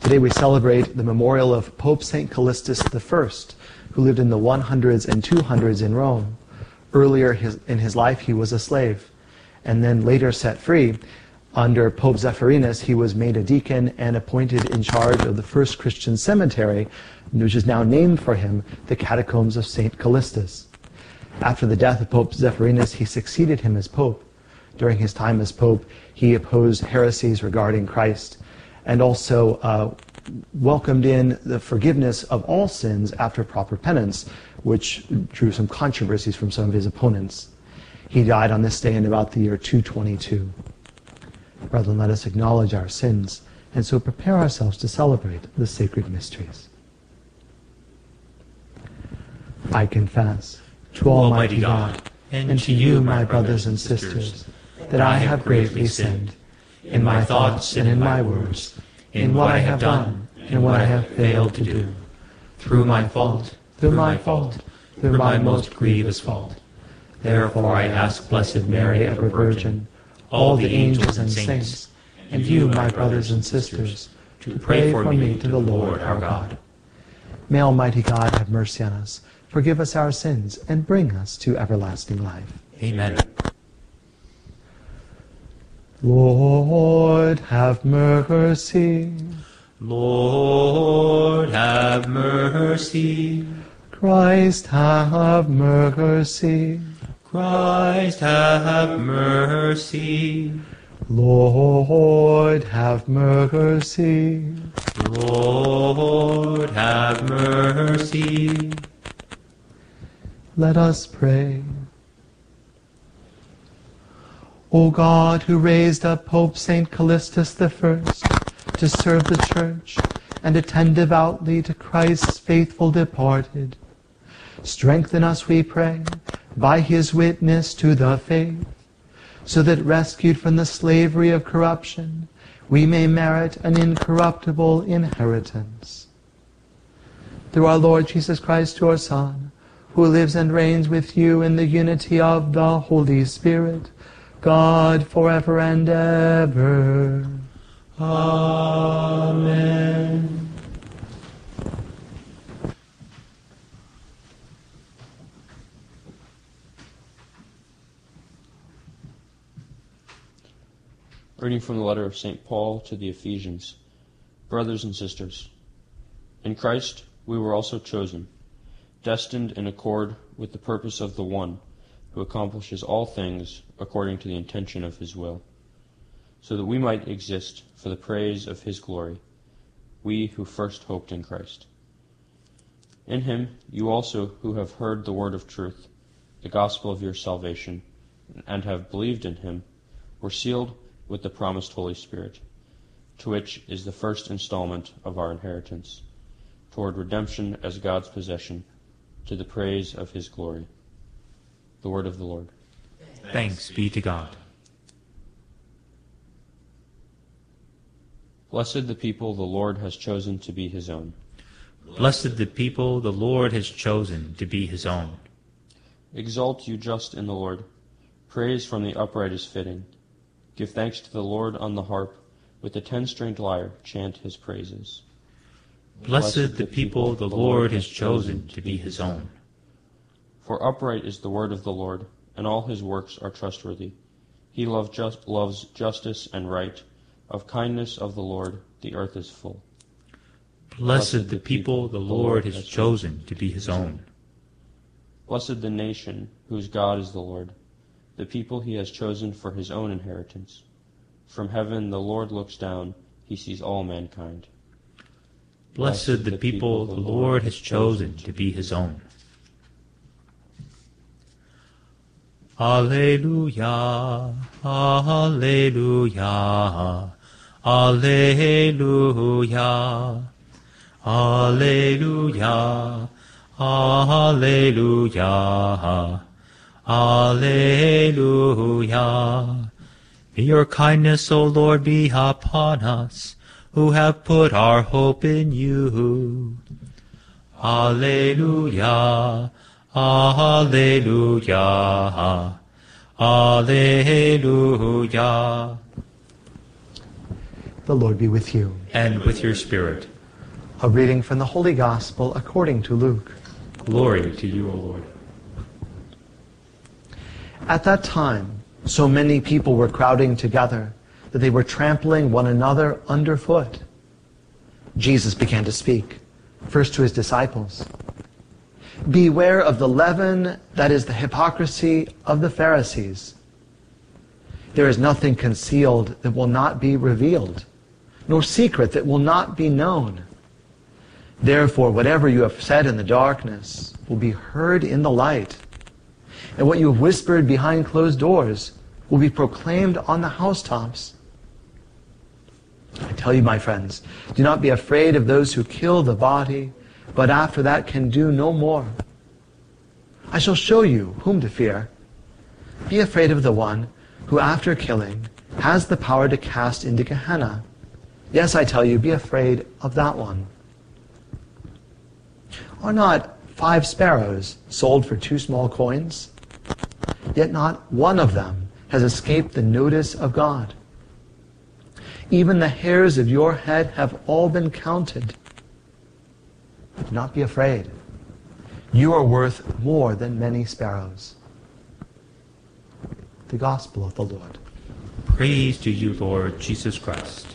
Today we celebrate the memorial of Pope Saint Callistus the First, who lived in the hundreds and two hundreds in Rome. Earlier his, in his life he was a slave, and then later set free. Under Pope Zephyrinus, he was made a deacon and appointed in charge of the first Christian cemetery, which is now named for him, the Catacombs of Saint Callistus. After the death of Pope Zephyrinus, he succeeded him as Pope. During his time as Pope, he opposed heresies regarding Christ, and also uh, welcomed in the forgiveness of all sins after proper penance, which drew some controversies from some of his opponents. He died on this day in about the year two twenty-two. Brethren, let us acknowledge our sins, and so prepare ourselves to celebrate the sacred mysteries. I confess to Almighty God, and to you, my brothers and sisters, that I have gravely sinned, in my thoughts and in my words, in what I have done and what I have failed to do, through my fault, through my fault, through my most grievous fault. Therefore I ask Blessed Mary, ever Virgin, all the angels and saints, and you, my brothers and sisters, to pray for me to the Lord our God. May Almighty God have mercy on us, forgive us our sins, and bring us to everlasting life. Amen. Lord, have mercy. Lord, have mercy. Christ, have mercy. Christ, have mercy. Lord, have mercy. Lord, have mercy. Let us pray. O God, who raised up Pope Saint Callistus the First to serve the Church and attend devoutly to Christ's faithful departed, strengthen us, we pray, by his witness to the faith, so that rescued from the slavery of corruption, we may merit an incorruptible inheritance. Through our Lord Jesus Christ, your Son, who lives and reigns with you in the unity of the Holy Spirit, God, forever and ever. Amen. Reading from the letter of Saint Paul to the Ephesians. Brothers and sisters, in Christ we were also chosen, destined in accord with the purpose of the one who accomplishes all things according to the intention of his will, so that we might exist for the praise of his glory, we who first hoped in Christ. In him you also who have heard the word of truth, the gospel of your salvation, and have believed in him, were sealed with the promised Holy Spirit, to which is the first installment of our inheritance, toward redemption as God's possession, to the praise of his glory. The word of the Lord. Thanks be to God. Blessed the people the Lord has chosen to be his own. Blessed the people the Lord has chosen to be his own. Exalt you just in the Lord. Praise from the upright is fitting. Give thanks to the Lord on the harp. With the ten-stringed lyre chant his praises. Blessed, Blessed the people the Lord has chosen to be his own. For upright is the word of the Lord, and all his works are trustworthy. He love just, loves justice and right. Of kindness of the Lord the earth is full. Blessed, Blessed the people the Lord has chosen to be his own. Blessed the nation whose God is the Lord, the people he has chosen for his own inheritance. From heaven the Lord looks down, he sees all mankind. Blessed the people the Lord has chosen to be his own. Alleluia, alleluia, alleluia, alleluia, alleluia, alleluia. May your kindness, O Lord, be upon us, who have put our hope in you. Alleluia, alleluia, alleluia. The Lord be with you. And with your spirit. A reading from the Holy Gospel according to Luke. Glory to you, O Lord. At that time, so many people were crowding together that they were trampling one another underfoot. Jesus began to speak, first to his disciples. Beware of the leaven, that is the hypocrisy of the Pharisees. There is nothing concealed that will not be revealed, nor secret that will not be known. Therefore, whatever you have said in the darkness will be heard in the light, and what you have whispered behind closed doors will be proclaimed on the housetops. I tell you, my friends, do not be afraid of those who kill the body, but after that can do no more. I shall show you whom to fear. Be afraid of the one who, after killing, has the power to cast into Gehenna. Yes, I tell you, be afraid of that one. Are not five sparrows sold for two small coins? Yet not one of them has escaped the notice of God. Even the hairs of your head have all been counted. Do not be afraid. You are worth more than many sparrows. The Gospel of the Lord. Praise to you, Lord Jesus Christ.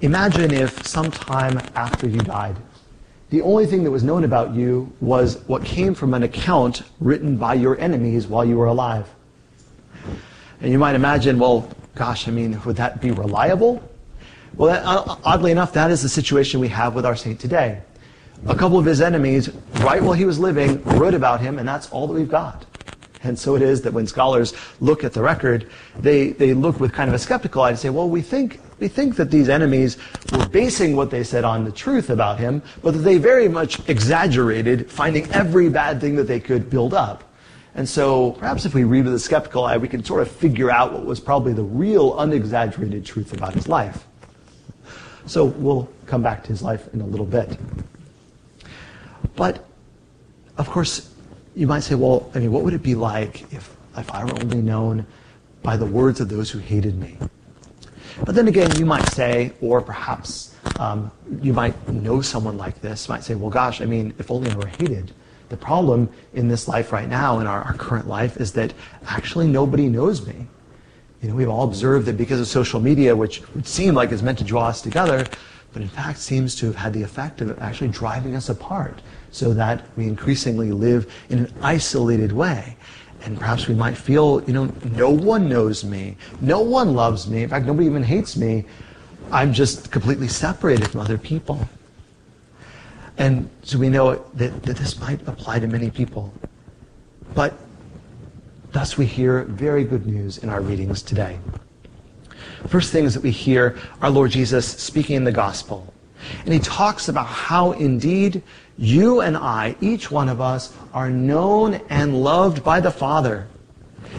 Imagine if sometime after you died, the only thing that was known about you was what came from an account written by your enemies while you were alive. And you might imagine, well, gosh, I mean, would that be reliable? Well, that, oddly enough, that is the situation we have with our saint today. A couple of his enemies, right while he was living, wrote about him, and that's all that we've got. And so it is that when scholars look at the record, they, they look with kind of a skeptical eye and say, well, we think we think that these enemies were basing what they said on the truth about him, but that they very much exaggerated, finding every bad thing that they could build up. And so perhaps if we read with a skeptical eye, we can sort of figure out what was probably the real unexaggerated truth about his life. So we'll come back to his life in a little bit. But, of course, you might say, well, I mean, what would it be like if, if I were only known by the words of those who hated me? But then again, you might say, or perhaps um, you might know someone like this, might say, well, gosh, I mean, if only I were hated. The problem in this life right now, in our, our current life, is that actually nobody knows me. You know, we've all observed that because of social media, which would seem like it's meant to draw us together, but in fact seems to have had the effect of actually driving us apart, so that we increasingly live in an isolated way. And perhaps we might feel, you know, no one knows me, no one loves me, in fact, nobody even hates me. I'm just completely separated from other people. And so we know that, that this might apply to many people. But thus we hear very good news in our readings today. First things that we hear, our Lord Jesus speaking in the gospel. And he talks about how indeed you and I, each one of us, are known and loved by the Father.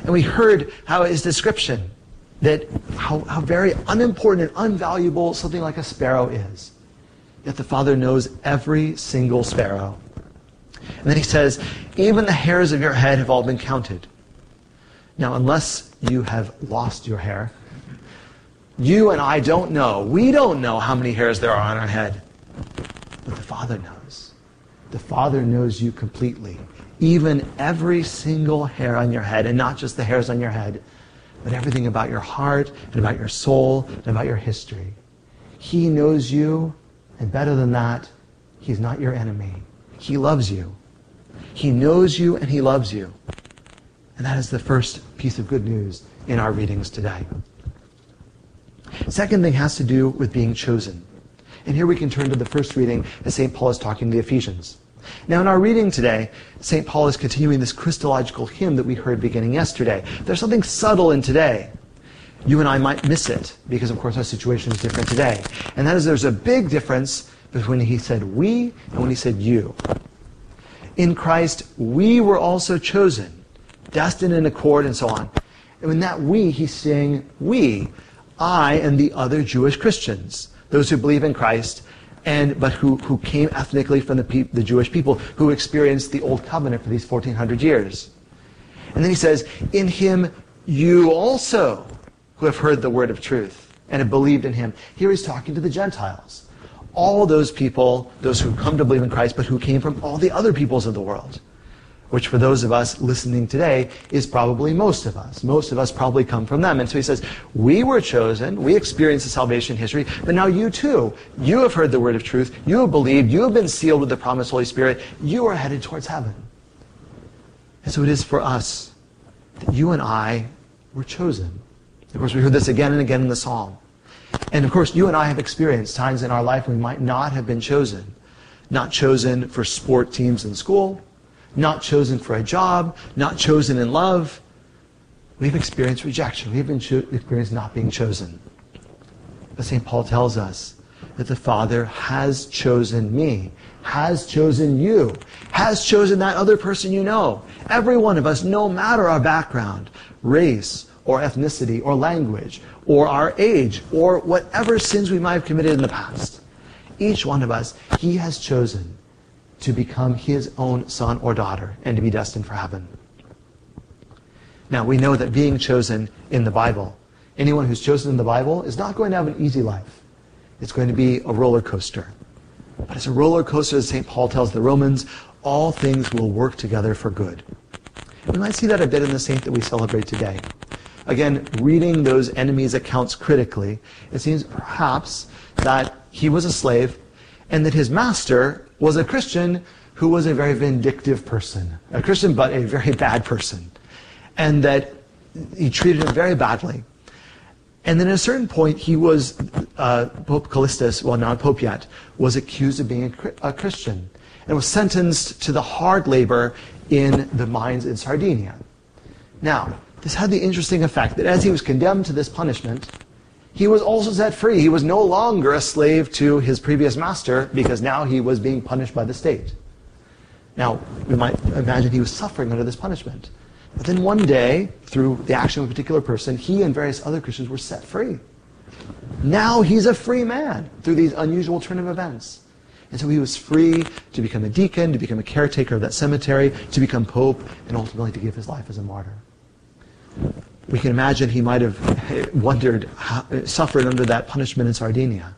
And we heard how his description, that how, how very unimportant and unvaluable something like a sparrow is. Yet the Father knows every single sparrow. And then he says, even the hairs of your head have all been counted. Now, unless you have lost your hair, you and I don't know. We don't know how many hairs there are on our head. But the Father knows. The Father knows you completely. Even every single hair on your head, and not just the hairs on your head, but everything about your heart, and about your soul, and about your history. He knows you, and better than that, he's not your enemy. He loves you. He knows you and he loves you. And that is the first piece of good news in our readings today. Second thing has to do with being chosen. And here we can turn to the first reading as Saint Paul is talking to the Ephesians. Now in our reading today, Saint Paul is continuing this Christological hymn that we heard beginning yesterday. There's something subtle in today. You and I might miss it because, of course, our situation is different today. And that is there's a big difference between when he said we and when he said you. In Christ, we were also chosen, destined in accord and so on. And in that we, he's saying we, I and the other Jewish Christians, those who believe in Christ, and but who, who came ethnically from the, pe- the Jewish people, who experienced the Old Covenant for these fourteen hundred years. And then he says, in him you also who have heard the word of truth and have believed in him. Here he's talking to the Gentiles. All those people, those who come to believe in Christ, but who came from all the other peoples of the world, which for those of us listening today is probably most of us. Most of us probably come from them. And so he says, we were chosen, we experienced the salvation history, but now you too, you have heard the word of truth, you have believed, you have been sealed with the promised Holy Spirit, you are headed towards heaven. And so it is for us that you and I were chosen. Of course, we heard this again and again in the psalm. And of course, you and I have experienced times in our life when we might not have been chosen. Not chosen for sport teams in school, not chosen for a job, not chosen in love. We've experienced rejection. We've cho- experienced not being chosen. But Saint Paul tells us that the Father has chosen me, has chosen you, has chosen that other person you know. Every one of us, no matter our background, race, or ethnicity, or language, or our age, or whatever sins we might have committed in the past. Each one of us, he has chosen to become his own son or daughter and to be destined for heaven. Now, we know that being chosen in the Bible, anyone who's chosen in the Bible is not going to have an easy life. It's going to be a roller coaster. But it's a roller coaster, as Saint Paul tells the Romans, all things will work together for good. We might see that a bit in the saint that we celebrate today. Again, reading those enemies' accounts critically, it seems perhaps that he was a slave and that his master was a Christian who was a very vindictive person. A Christian, but a very bad person. And that he treated him very badly. And then at a certain point, he was, uh, Pope Callistus, well, not Pope yet, was accused of being a, a Christian and was sentenced to the hard labor in the mines in Sardinia. Now, this had the interesting effect that as he was condemned to this punishment, he was also set free. He was no longer a slave to his previous master because now he was being punished by the state. Now, we might imagine he was suffering under this punishment. But then one day, through the action of a particular person, he and various other Christians were set free. Now he's a free man through these unusual turn of events. And so he was free to become a deacon, to become a caretaker of that cemetery, to become pope, and ultimately to give his life as a martyr. We can imagine he might have wondered, how, suffered under that punishment in Sardinia.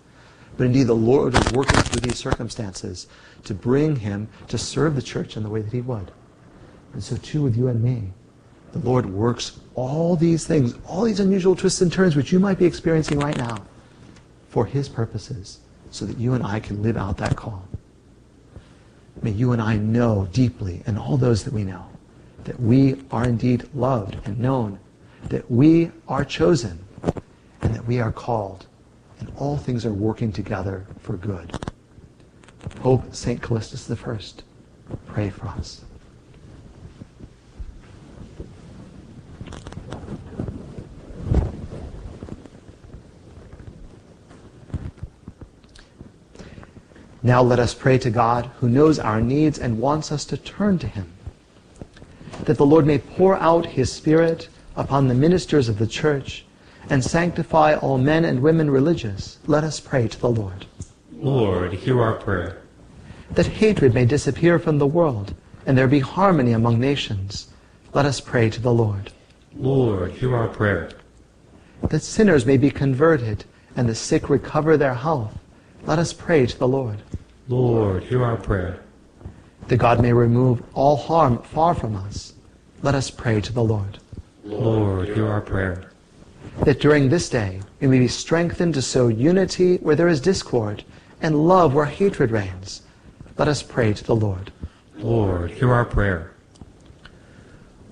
But indeed, the Lord was working through these circumstances to bring him to serve the church in the way that he would. And so too with you and me. The Lord works all these things, all these unusual twists and turns which you might be experiencing right now for his purposes, so that you and I can live out that call. May you and I know deeply, and all those that we know, that we are indeed loved and known, that we are chosen, and that we are called. that all things are working together for good. Pope Saint Callistus the First, pray for us. Now let us pray to God, who knows our needs and wants us to turn to him, that the Lord may pour out his Spirit upon the ministers of the Church and sanctify all men and women religious. Let us pray to the Lord. Lord, hear our prayer. That hatred may disappear from the world and there be harmony among nations. Let us pray to the Lord. Lord, hear our prayer. That sinners may be converted and the sick recover their health. Let us pray to the Lord. Lord, hear our prayer. That God may remove all harm far from us. Let us pray to the Lord. Lord, hear our prayer. That during this day we may be strengthened to sow unity where there is discord, and love where hatred reigns. Let us pray to the Lord. Lord, hear our prayer.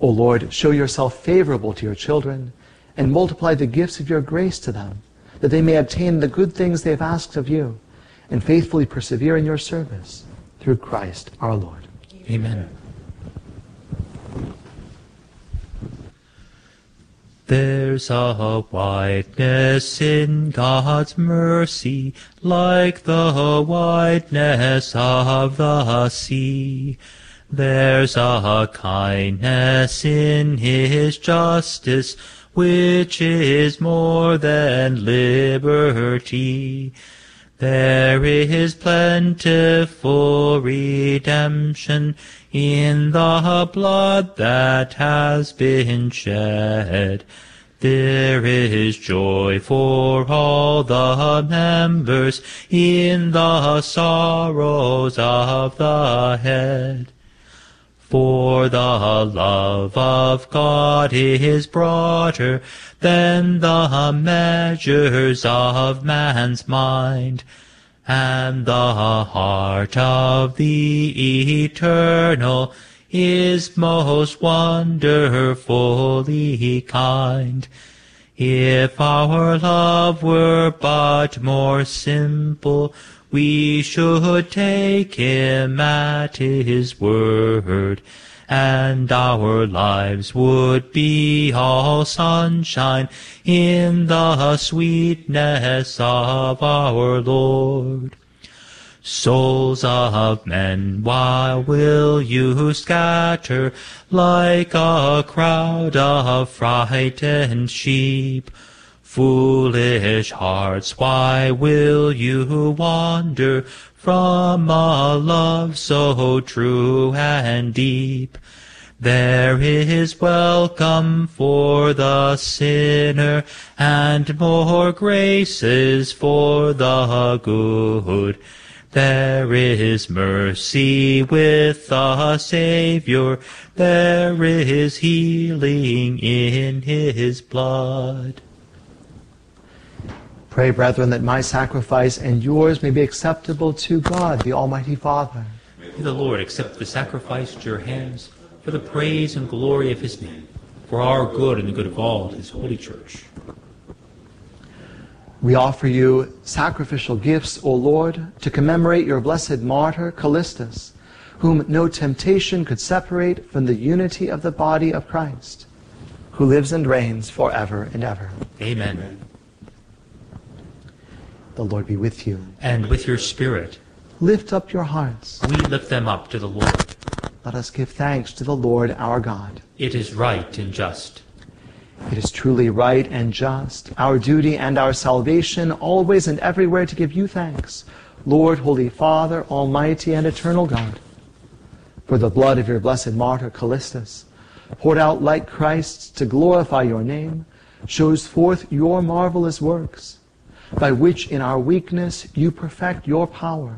O Lord, show yourself favorable to your children, and multiply the gifts of your grace to them, that they may obtain the good things they have asked of you, and faithfully persevere in your service, through Christ our Lord. Amen. There's a wideness in God's mercy, like the wideness of the sea. There's a kindness in his justice, which is more than liberty. There is plentiful redemption in the blood that has been shed. There is joy for all the members in the sorrows of the head. For the love of God is broader than the measures of man's mind, and the heart of the Eternal is most wonderfully kind. If our love were but more simple, we should take him at his word, and our lives would be all sunshine in the sweetness of our Lord. Souls of men, why will you scatter like a crowd of frightened sheep? Foolish hearts, why will you wander from a love so true and deep? There is welcome for the sinner, and more graces for the good. There is mercy with the Savior, there is healing in his blood. Pray, brethren, that my sacrifice and yours may be acceptable to God, the Almighty Father. May the Lord accept the sacrifice at your hands for the praise and glory of his name, for our good and the good of all his holy church. We offer you sacrificial gifts, O Lord, to commemorate your blessed martyr, Callistus, whom no temptation could separate from the unity of the body of Christ, who lives and reigns forever and ever. Amen. Amen. The Lord be with you. And with your spirit. Lift up your hearts. We lift them up to the Lord. Let us give thanks to the Lord our God. It is right and just. It is truly right and just, our duty and our salvation, always and everywhere to give you thanks, Lord, Holy Father, Almighty and Eternal God, for the blood of your blessed martyr Callistus, poured out like Christ's to glorify your name, shows forth your marvelous works, by which in our weakness you perfect your power,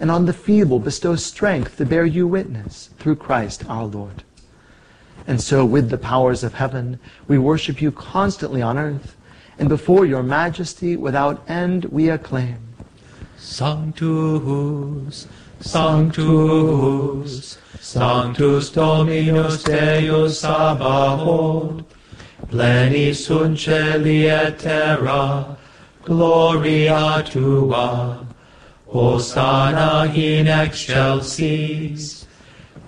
and on the feeble bestow strength to bear you witness, through Christ our Lord. And so with the powers of heaven we worship you constantly on earth, and before your majesty without end we acclaim. Sanctus, Sanctus, Sanctus Dominus Deus Sabaoth, pleni sunt celi et terra, Gloria tua, Hosanna in excelsis,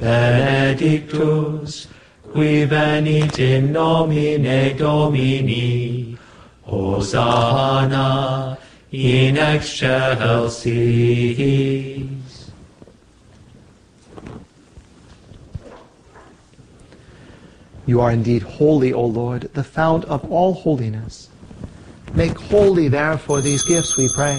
benedictus, qui venit in nomine Domini, Hosanna in excelsis. You are indeed holy, O Lord, the fount of all holiness. Make holy, therefore, these gifts, we pray,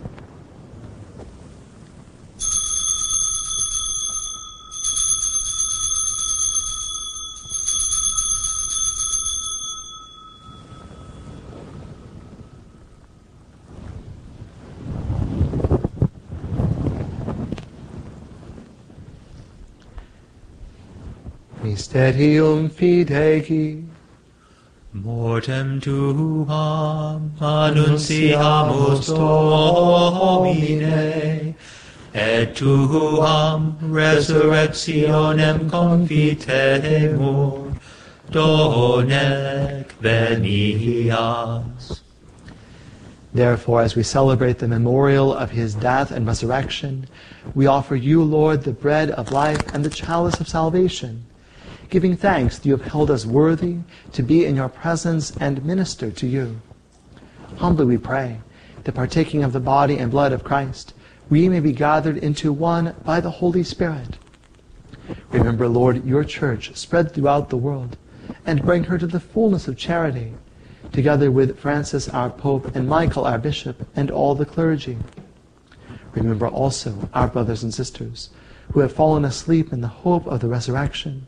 Mysterium fidei, mortem tuam annunciamus Domine, et tuam resurrectionem confitemur, donec venias. Therefore, as we celebrate the memorial of his death and resurrection, we offer you, Lord, the bread of life and the chalice of salvation, giving thanks that you have held us worthy to be in your presence and minister to you. Humbly we pray that, partaking of the body and blood of Christ, we may be gathered into one by the Holy Spirit. Remember, Lord, your church spread throughout the world, and bring her to the fullness of charity, together with Francis our Pope and Michael our Bishop and all the clergy. Remember also our brothers and sisters who have fallen asleep in the hope of the resurrection,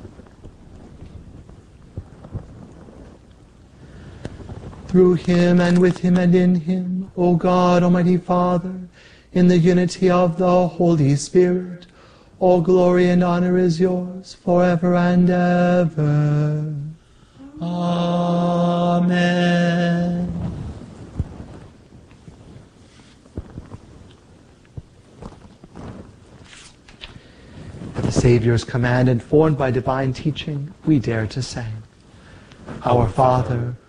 Through him, and with him, and in him, O God, Almighty Father, in the unity of the Holy Spirit, all glory and honor is yours, forever and ever. Amen. At the Savior's command, informed by divine teaching, we dare to say, Our Father,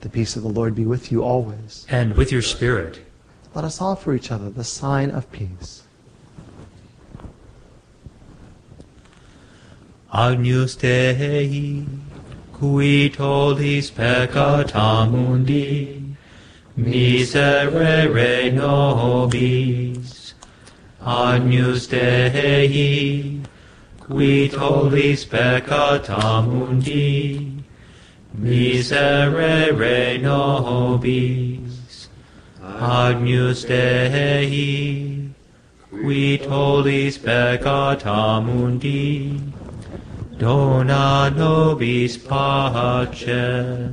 The peace of the Lord be with you always. And with your spirit. Let us offer each other the sign of peace. Agnus Dei, qui tollis peccata mundi, miserere nobis. Agnus Dei, qui tollis peccata mundi, miserere nobis. Agnus Dei, qui tollis peccata mundi, dona nobis pace.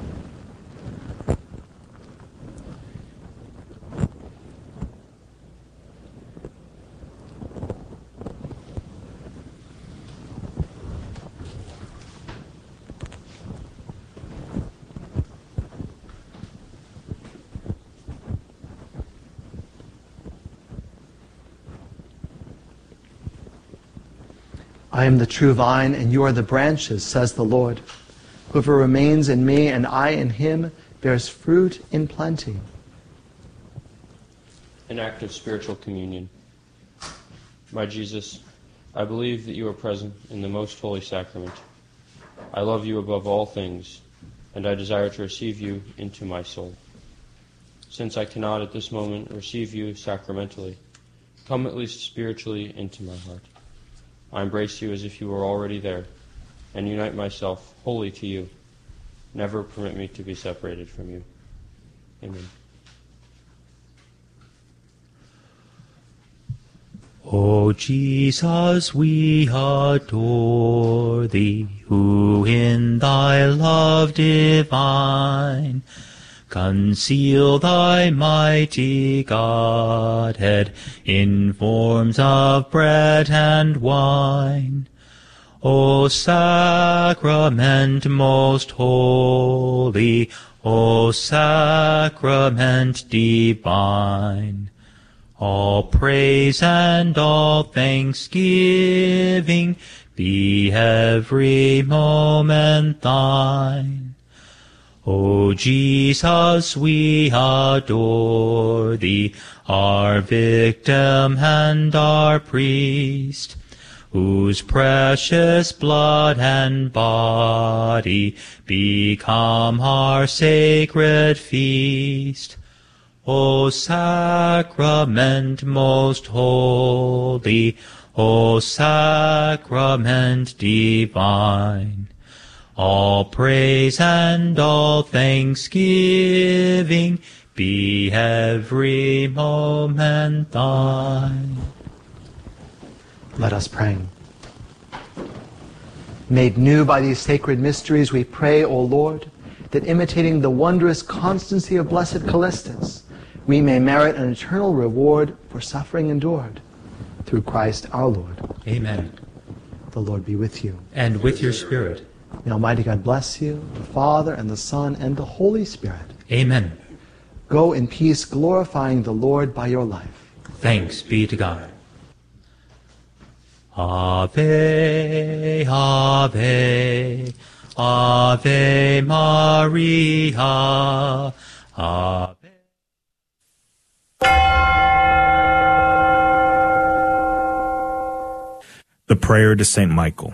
I am the true vine, and you are the branches, says the Lord. Whoever remains in me and I in him bears fruit in plenty. An act of spiritual communion. My Jesus, I believe that you are present in the most holy sacrament. I love you above all things, and I desire to receive you into my soul. Since I cannot at this moment receive you sacramentally, come at least spiritually into my heart. I embrace you as if you were already there, and unite myself wholly to you. Never permit me to be separated from you. Amen. O Jesus, we adore thee, who in thy love divine conceal thy mighty Godhead in forms of bread and wine. O sacrament most holy, O sacrament divine, all praise and all thanksgiving be every moment thine. O Jesus, we adore thee, our victim and our priest, whose precious blood and body become our sacred feast. O sacrament most holy, O sacrament divine, all praise and all thanksgiving be every moment thine. Let us pray. Made new by these sacred mysteries, we pray, O Lord, that imitating the wondrous constancy of Blessed Callistus, we may merit an eternal reward for suffering endured. Through Christ our Lord. Amen. The Lord be with you. And with your spirit. May Almighty God bless you, the Father, and the Son, and the Holy Spirit. Amen. Go in peace, glorifying the Lord by your life. Thanks be to God. Ave, Ave, Ave Maria, Ave. The Prayer to Saint Michael.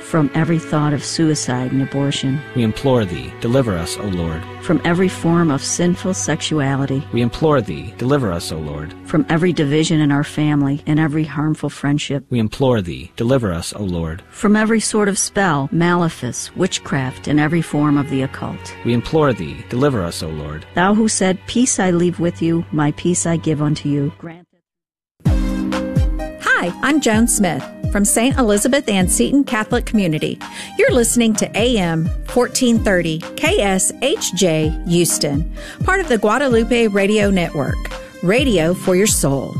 From every thought of suicide and abortion. We implore Thee, deliver us, O Lord. From every form of sinful sexuality. We implore Thee, deliver us, O Lord. From every division in our family and every harmful friendship. We implore Thee, deliver us, O Lord. From every sort of spell, malefice, witchcraft, and every form of the occult. We implore Thee, deliver us, O Lord. Thou who said, Peace I leave with you, my peace I give unto you. Grant. Hi, I'm Joan Smith from Saint Elizabeth Ann Seton Catholic Community. You're listening to A M fourteen thirty K S H J Houston, part of the Guadalupe Radio Network, radio for your soul.